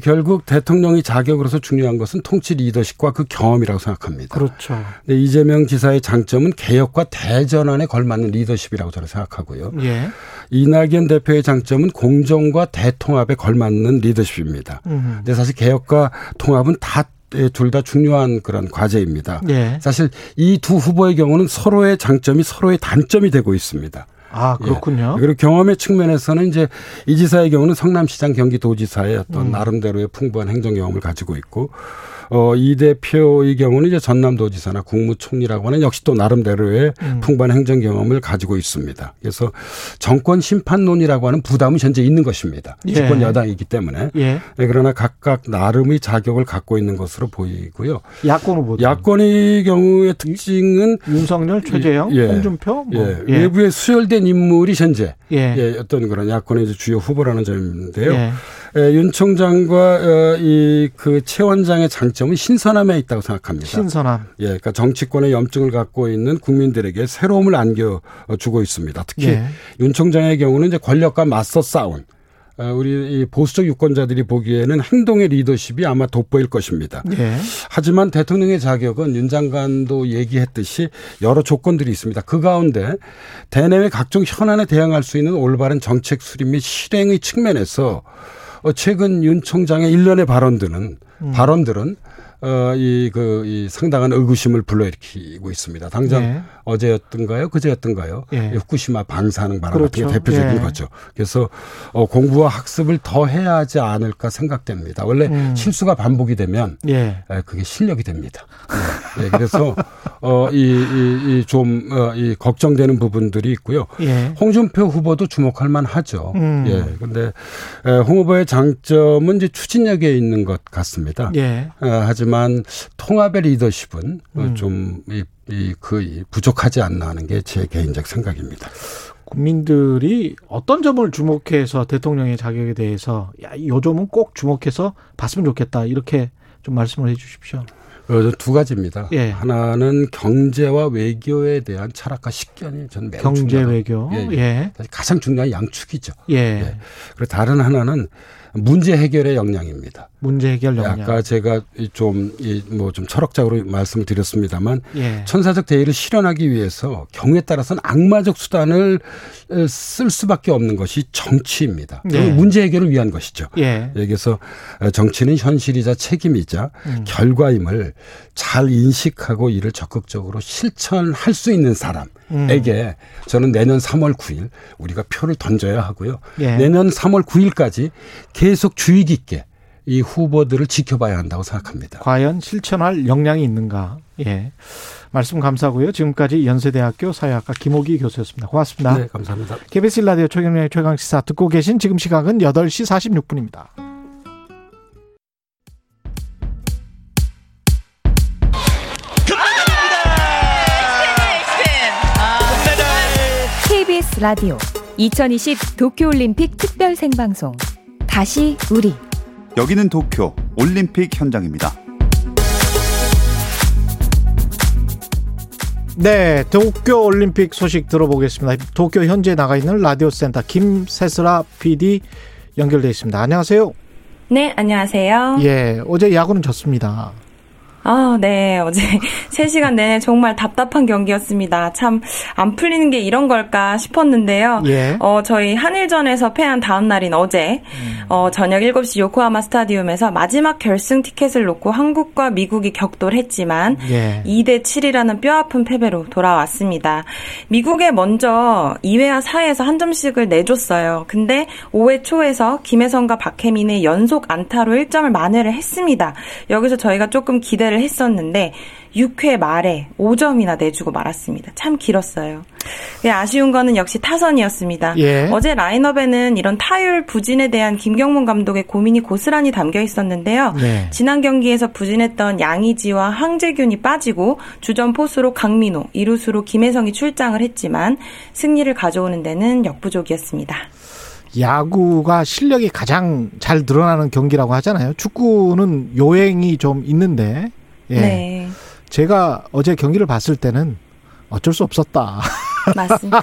결국 대통령이 자격으로서 중요한 것은 통치 리더십과 그 경험이라고 생각합니다. 그렇죠. 근데 이재명 지사의 장점은 개혁과 대전환에 걸맞는 리더십이라고 저는 생각하고요. 예. 이낙연 대표의 장점은 공정과 대통합에 걸맞는 리더십입니다. 근데 사실 개혁과 통합은 다 둘 다 중요한 그런 과제입니다. 네. 사실 이 두 후보의 경우는 서로의 장점이 서로의 단점이 되고 있습니다. 아, 그렇군요. 예. 그리고 경험의 측면에서는 이제 이 지사의 경우는 성남시장, 경기도지사의 어떤 나름대로의 풍부한 행정 경험을 가지고 있고, 이 대표의 경우는 이제 전남도지사나 국무총리라고 하는 역시 또 나름대로의 풍부한 행정 경험을 가지고 있습니다. 그래서 정권 심판론이라고 하는 부담은 현재 있는 것입니다. 예. 집권 여당이기 때문에. 예. 예. 그러나 각각 나름의 자격을 갖고 있는 것으로 보이고요. 야권 후보들. 야권의 경우의 특징은 윤석열, 최재형, 예. 홍준표. 뭐. 예. 예. 외부에 수혈된 인물이 현재 예. 예, 어떤 그런 야권의 주요 후보라는 점인데요. 예. 예, 윤 총장과 최 원장의 장점은 신선함에 있다고 생각합니다. 신선함. 예, 그러니까 정치권의 염증을 갖고 있는 국민들에게 새로움을 안겨주고 있습니다. 특히 예. 윤 총장의 경우는 이제 권력과 맞서 싸운 우리 보수적 유권자들이 보기에는 행동의 리더십이 아마 돋보일 것입니다. 예. 하지만 대통령의 자격은 윤 장관도 얘기했듯이 여러 조건들이 있습니다. 그 가운데 대내외 각종 현안에 대항할 수 있는 올바른 정책 수립 및 실행의 측면에서 최근 윤 총장의 일련의 발언들은 상당한 의구심을 불러일으키고 있습니다. 당장 예. 어제였던가요? 그제였던가요? 예. 후쿠시마 방사능 발언 그렇죠. 같은 게 대표적인 예. 거죠. 그래서 공부와 학습을 더 해야 하지 않을까 생각됩니다. 원래 실수가 반복이 되면 예. 그게 실력이 됩니다. 예. 예. 그래서 걱정되는 부분들이 있고요. 예. 홍준표 후보도 주목할 만하죠. 예. 그런데 홍 후보의 장점은 이제 추진력에 있는 것 같습니다. 예. 하지만 통합의 리더십은 좀 부족하지 않나 하는 게 제 개인적 생각입니다. 국민들이 어떤 점을 주목해서 대통령의 자격에 대해서 요 점은 꼭 주목해서 봤으면 좋겠다 이렇게 좀 말씀을 해 주십시오. 두 가지입니다. 예. 하나는 경제와 외교에 대한 철학과 식견이 저는 매우 중요합니다. 경제, 외교. 예, 예. 가장 중요한 양축이죠. 예. 예. 그리고 다른 하나는 문제 해결의 역량입니다. 문제 해결 역량. 아까 제가 좀 철학적으로 말씀을 드렸습니다만 예. 천사적 대의를 실현하기 위해서 경우에 따라서는 악마적 수단을 쓸 수밖에 없는 것이 정치입니다. 예. 문제 해결을 위한 것이죠. 예. 여기서 정치는 현실이자 책임이자 결과임을 잘 인식하고 이를 적극적으로 실천할 수 있는 사람에게 저는 내년 3월 9일 우리가 표를 던져야 하고요. 예. 내년 3월 9일까지 계속 주의 깊게 이 후보들을 지켜봐야 한다고 생각합니다. 과연 실천할 역량이 있는가. 예, 말씀 감사하고요. 지금까지 연세대학교 사회학과 김옥희 교수였습니다. 고맙습니다. 네, 감사합니다. KBS 라디오 최경영의 최강시사 듣고 계신 지금 시각은 8시 46분입니다. KBS 라디오 2020 도쿄올림픽 특별 생방송 다시 우리. 여기는 도쿄 올림픽 현장입니다. 네, 도쿄 올림픽 소식 들어보겠습니다. 도쿄 현지에 나가 있는 라디오 센터 김세슬아 PD 연결돼 있습니다. 안녕하세요. 네, 안녕하세요. 예, 어제 야구는 졌습니다. 아, 네. 어제 3시간 내내 정말 답답한 경기였습니다. 참 안 풀리는 게 이런 걸까 싶었는데요. 예. 저희 한일전에서 패한 다음 날인 어제 저녁 7시 요코하마 스타디움에서 마지막 결승 티켓을 놓고 한국과 미국이 격돌했지만 예. 2-7이라는 뼈아픈 패배로 돌아왔습니다. 미국에 먼저 2회와 4회에서 한 점씩을 내줬어요. 근데 5회 초에서 김혜성과 박혜민의 연속 안타로 1점을 만회를 했습니다. 여기서 저희가 조금 기대를 했었는데 6회 말에 5점이나 내주고 말았습니다. 참 길었어요. 아쉬운 거는 역시 타선이었습니다. 예. 어제 라인업에는 이런 타율 부진에 대한 김경문 감독의 고민이 고스란히 담겨 있었는데요. 네. 지난 경기에서 부진했던 양의지와 황재균이 빠지고 주전 포수로 강민호, 이루수로 김혜성이 출장을 했지만 승리를 가져오는 데는 역부족이었습니다. 야구가 실력이 가장 잘 드러나는 경기라고 하잖아요. 축구는 요행이 좀 있는데 예. 네. 제가 어제 경기를 봤을 때는 어쩔 수 없었다. 맞습니다.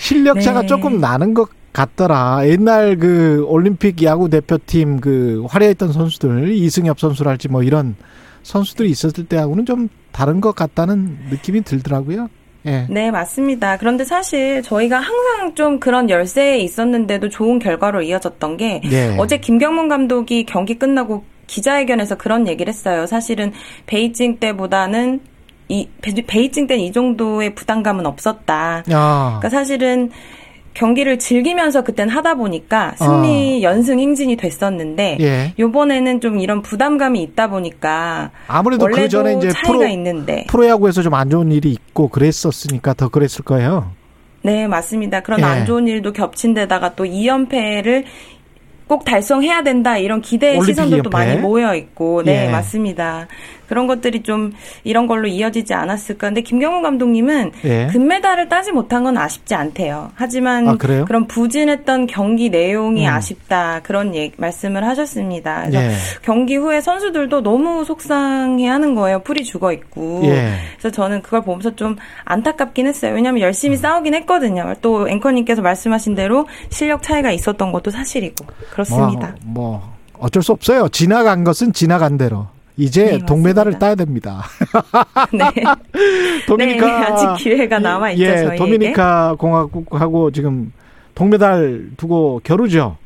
실력차가 네. 조금 나는 것 같더라. 옛날 그 올림픽 야구 대표팀 그 화려했던 선수들, 이승엽 선수랄지 뭐 이런 선수들이 있었을 때하고는 좀 다른 것 같다는 느낌이 들더라고요. 네. 네, 맞습니다. 그런데 사실 저희가 항상 좀 그런 열세에 있었는데도 좋은 결과로 이어졌던 게 네. 어제 김경문 감독이 경기 끝나고 기자회견에서 그런 얘기를 했어요. 사실은 베이징 때보다는 베이징 때는 이 정도의 부담감은 없었다. 그러니까 사실은 경기를 즐기면서 그땐 하다 보니까 승리 연승 행진이 됐었는데 예. 이번에는 좀 이런 부담감이 있다 보니까 아무래도 원래도 그 전에 이제 차이가 있는데 프로야구에서 좀 안 좋은 일이 있고 그랬었으니까 더 그랬을 거예요. 네, 맞습니다. 그런 예. 안 좋은 일도 겹친 데다가 또 2연패를 꼭 달성해야 된다 이런 기대의 시선들도 많이 모여 있고 네 예. 맞습니다. 그런 것들이 좀 이런 걸로 이어지지 않았을까. 근데 김경문 감독님은 예. 금메달을 따지 못한 건 아쉽지 않대요. 하지만 그런 부진했던 경기 내용이 아쉽다 그런 말씀을 하셨습니다. 그래서 예. 경기 후에 선수들도 너무 속상해하는 거예요. 풀이 죽어 있고. 예. 그래서 저는 그걸 보면서 좀 안타깝긴 했어요. 왜냐하면 열심히 싸우긴 했거든요. 또 앵커님께서 말씀하신 대로 실력 차이가 있었던 것도 사실이고 그렇습니다. 뭐 어쩔 수 없어요. 지나간 것은 지나간 대로. 이제 네, 동메달을 따야 됩니다. 네. 도미니카. 네, 아직 기회가 남아있죠. 예, 저희에게. 도미니카 공화국하고 지금 동메달 두고 겨루죠.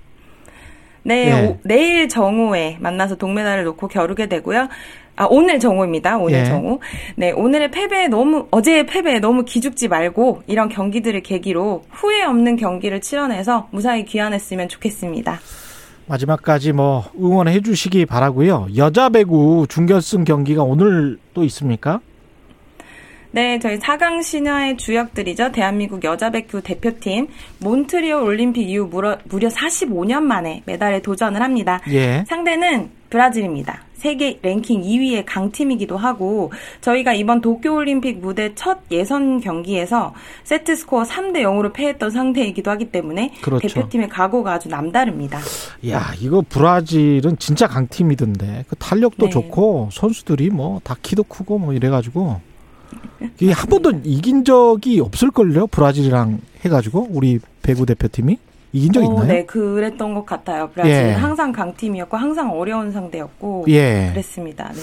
네, 예. 내일 정오에 만나서 동메달을 놓고 겨루게 되고요. 아, 오늘 정오입니다. 오늘 예. 정오. 네, 오늘의 패배에 너무, 어제의 패배에 너무 기죽지 말고 이런 경기들을 계기로 후회 없는 경기를 치러내서 무사히 귀환했으면 좋겠습니다. 마지막까지 뭐 응원해 주시기 바라고요. 여자 배구 준결승 경기가 오늘 또 있습니까? 네, 저희 4강 신화의 주역들이죠. 대한민국 여자 배구 대표팀 몬트리올 올림픽 이후 무려 45년 만에 메달에 도전을 합니다. 예. 상대는 브라질입니다. 세계 랭킹 2위의 강팀이기도 하고 저희가 이번 도쿄올림픽 무대 첫 예선 경기에서 세트스코어 3-0으로 패했던 상대이기도 하기 때문에 그렇죠. 대표팀의 각오가 아주 남다릅니다. 야, 이거 브라질은 진짜 강팀이던데 그 탄력도 네. 좋고 선수들이 뭐 다 키도 크고 뭐 이래가지고 이게 한 번도 이긴 적이 없을걸요? 브라질이랑 해가지고 우리 배구 대표팀이? 이긴 적 있나요? 네, 그랬던 것 같아요. 브라질은 예. 항상 강팀이었고 항상 어려운 상대였고 예. 그랬습니다. 네.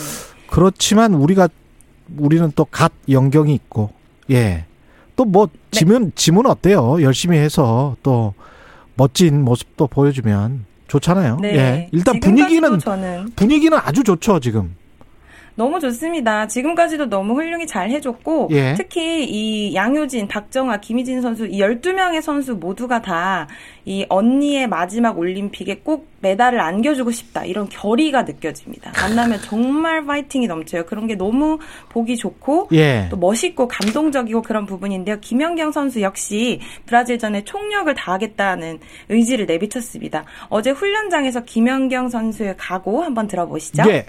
그렇지만 우리는 또 갓 연경이 있고 예. 또 뭐 지면 어때요? 열심히 해서 또 멋진 모습도 보여주면 좋잖아요. 네. 예. 일단 분위기는 아주 좋죠 지금. 너무 좋습니다. 지금까지도 너무 훌륭히 잘 해줬고 예. 특히 이 양효진, 박정아, 김희진 선수 이 12명의 선수 모두가 다 이 언니의 마지막 올림픽에 꼭 메달을 안겨주고 싶다. 이런 결의가 느껴집니다. 만나면 정말 파이팅이 넘쳐요. 그런 게 너무 보기 좋고 예. 또 멋있고 감동적이고 그런 부분인데요. 김연경 선수 역시 브라질전에 총력을 다하겠다는 의지를 내비쳤습니다. 어제 훈련장에서 김연경 선수의 각오 한번 들어보시죠. 예.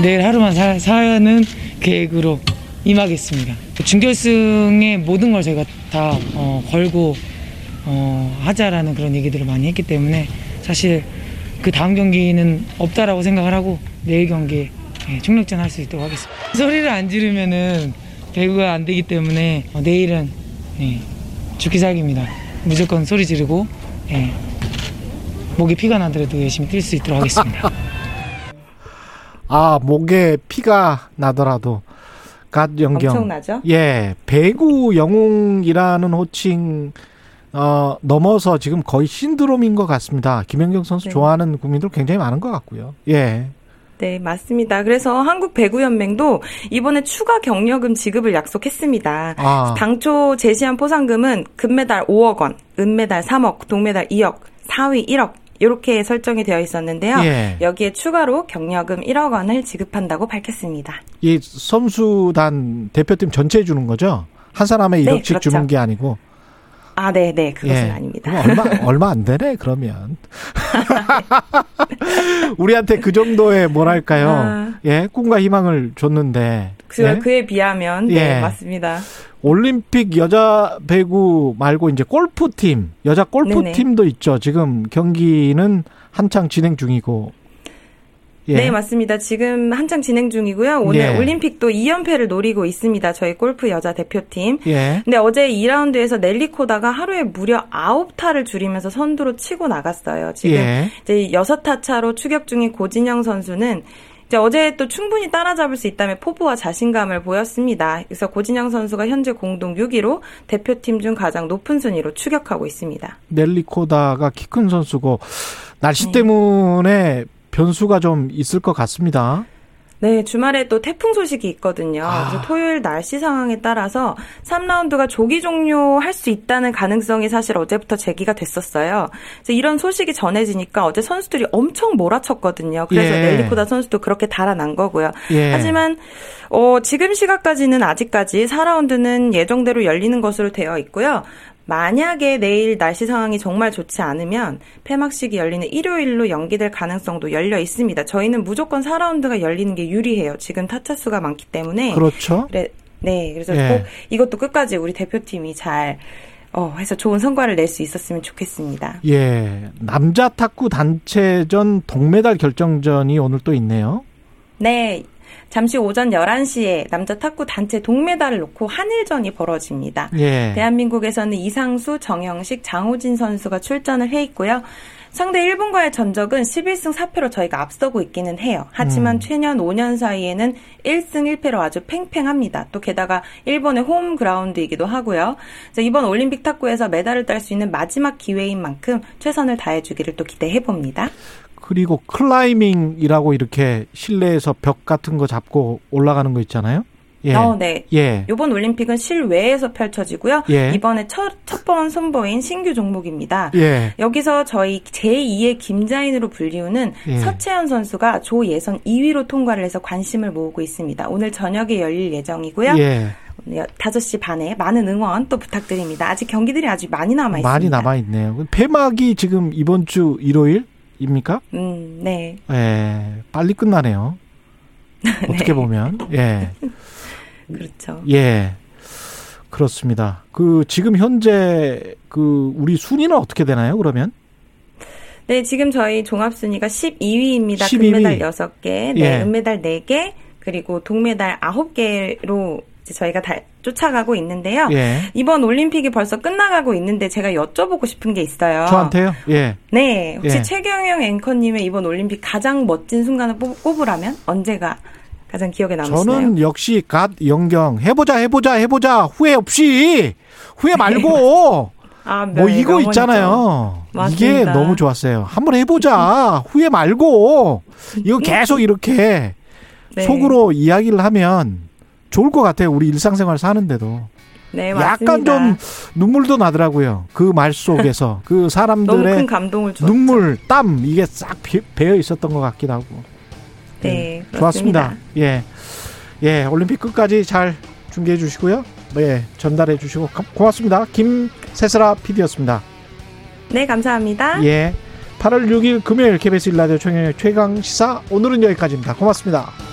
내일 하루만 사는 계획으로 임하겠습니다. 준결승의 모든 걸 제가 다 걸고 하자라는 그런 얘기들을 많이 했기 때문에 사실 그 다음 경기는 없다라고 생각을 하고 내일 경기 총력전 할 수 있도록 하겠습니다. 소리를 안 지르면은 배구가 안 되기 때문에 내일은 죽기 살기입니다. 무조건 소리 지르고 목에 피가 나더라도 열심히 뛸 수 있도록 하겠습니다. 아, 목에 피가 나더라도 갓연경 엄청나죠? 예, 배구 영웅이라는 호칭 넘어서 지금 거의 신드롬인 것 같습니다. 김연경 선수 네. 좋아하는 국민들 굉장히 많은 것 같고요. 예. 네, 맞습니다. 그래서 한국배구연맹도 이번에 추가 격려금 지급을 약속했습니다. 아. 당초 제시한 포상금은 금메달 5억 원, 은메달 3억, 동메달 2억, 4위 1억. 이렇게 설정이 되어 있었는데요. 예. 여기에 추가로 격려금 1억 원을 지급한다고 밝혔습니다. 이 선수단 대표팀 전체에 주는 거죠? 한 사람의 1억씩 네, 그렇죠. 주는 게 아니고? 아, 네, 네, 그것은 예. 아닙니다. 얼마 안 되네, 그러면. 우리한테 그 정도의 뭐랄까요? 아. 예, 꿈과 희망을 줬는데. 예? 그에 비하면, 네, 예. 맞습니다. 올림픽 여자 배구 말고 이제 골프팀, 여자 골프팀도 있죠. 지금 경기는 한창 진행 중이고. 예. 네, 맞습니다. 지금 한창 진행 중이고요. 오늘 예. 올림픽도 2연패를 노리고 있습니다. 저희 골프 여자 대표팀. 예. 근데 어제 2라운드에서 넬리 코다가 하루에 무려 9타를 줄이면서 선두로 치고 나갔어요. 지금 예. 이제 6타 차로 추격 중인 고진영 선수는 이제 어제 또 충분히 따라잡을 수 있다며 포부와 자신감을 보였습니다. 그래서 고진영 선수가 현재 공동 6위로 대표팀 중 가장 높은 순위로 추격하고 있습니다. 넬리 코다가 키 큰 선수고 날씨 네. 때문에 변수가 좀 있을 것 같습니다. 네, 주말에 또 태풍 소식이 있거든요. 그래서 토요일 날씨 상황에 따라서 3라운드가 조기 종료할 수 있다는 가능성이 사실 어제부터 제기가 됐었어요. 그래서 이런 소식이 전해지니까 어제 선수들이 엄청 몰아쳤거든요. 그래서 예. 넬리코다 선수도 그렇게 달아난 거고요. 예. 하지만 지금 시각까지는 아직까지 4라운드는 예정대로 열리는 것으로 되어 있고요. 만약에 내일 날씨 상황이 정말 좋지 않으면 폐막식이 열리는 일요일로 연기될 가능성도 열려 있습니다. 저희는 무조건 4라운드가 열리는 게 유리해요. 지금 타차 수가 많기 때문에. 그렇죠. 네, 그래서 예. 꼭 이것도 끝까지 우리 대표팀이 잘 해서 좋은 성과를 낼 수 있었으면 좋겠습니다. 예, 남자 탁구 단체전 동메달 결정전이 오늘 또 있네요. 네. 잠시 오전 11시에 남자 탁구 단체 동메달을 놓고 한일전이 벌어집니다. 예. 대한민국에서는 이상수, 정영식, 장호진 선수가 출전을 해 있고요. 상대 일본과의 전적은 11승 4패로 저희가 앞서고 있기는 해요. 하지만 최년 5년 사이에는 1승 1패로 아주 팽팽합니다. 또 게다가 일본의 홈그라운드이기도 하고요. 그래서 이번 올림픽 탁구에서 메달을 딸 수 있는 마지막 기회인 만큼 최선을 다해주기를 또 기대해봅니다. 그리고 클라이밍이라고 이렇게 실내에서 벽 같은 거 잡고 올라가는 거 있잖아요. 예. 네. 예. 이번 올림픽은 실외에서 펼쳐지고요. 예. 이번에 첫 번 선보인 신규 종목입니다. 예. 여기서 저희 제2의 김자인으로 불리우는 예. 서채연 선수가 조 예선 2위로 통과를 해서 관심을 모으고 있습니다. 오늘 저녁에 열릴 예정이고요. 예. 5시 반에 많은 응원 또 부탁드립니다. 아직 경기들이 아주 많이 남아있습니다. 많이 남아있네요. 폐막이 지금 이번 주 일요일? 입니까? 네. 예, 빨리 끝나네요. 어떻게 네. 보면, 예. 그렇죠. 예, 그렇습니다. 지금 현재 우리 순위는 어떻게 되나요, 그러면? 네, 지금 저희 종합순위가 12위입니다. 12위. 금메달 6개, 네, 예. 은메달 4개, 그리고 동메달 9개로 저희가 다 쫓아가고 있는데요. 예. 이번 올림픽이 벌써 끝나가고 있는데 제가 여쭤보고 싶은 게 있어요. 저한테요? 예. 네. 혹시 예. 최경영 앵커님의 이번 올림픽 가장 멋진 순간을 꼽으라면 언제가 가장 기억에 남으시나요? 저는 역시 갓 연경 해보자 후회 없이 후회 말고 아, 뭐 이거 명언이죠. 있잖아요. 맞습니다. 이게 너무 좋았어요. 한번 해보자 후회 말고 이거 계속 이렇게 네. 속으로 이야기를 하면 좋을 것 같아요. 우리 일상생활 사는데도. 네, 맞습니다. 약간 좀 눈물도 나더라고요. 그 말 속에서 그 사람들의 너무 큰 감동을 줬죠. 눈물, 땀 이게 싹 배어 있었던 것 같기도 하고. 네, 좋았습니다. 예, 예, 올림픽 끝까지 잘 중계해 주시고요. 예, 전달해 주시고 고맙습니다. 김세슬아 PD였습니다. 네, 감사합니다. 예, 8월 6일 금요일 KBS 1라디오 최강시사 오늘은 여기까지입니다. 고맙습니다.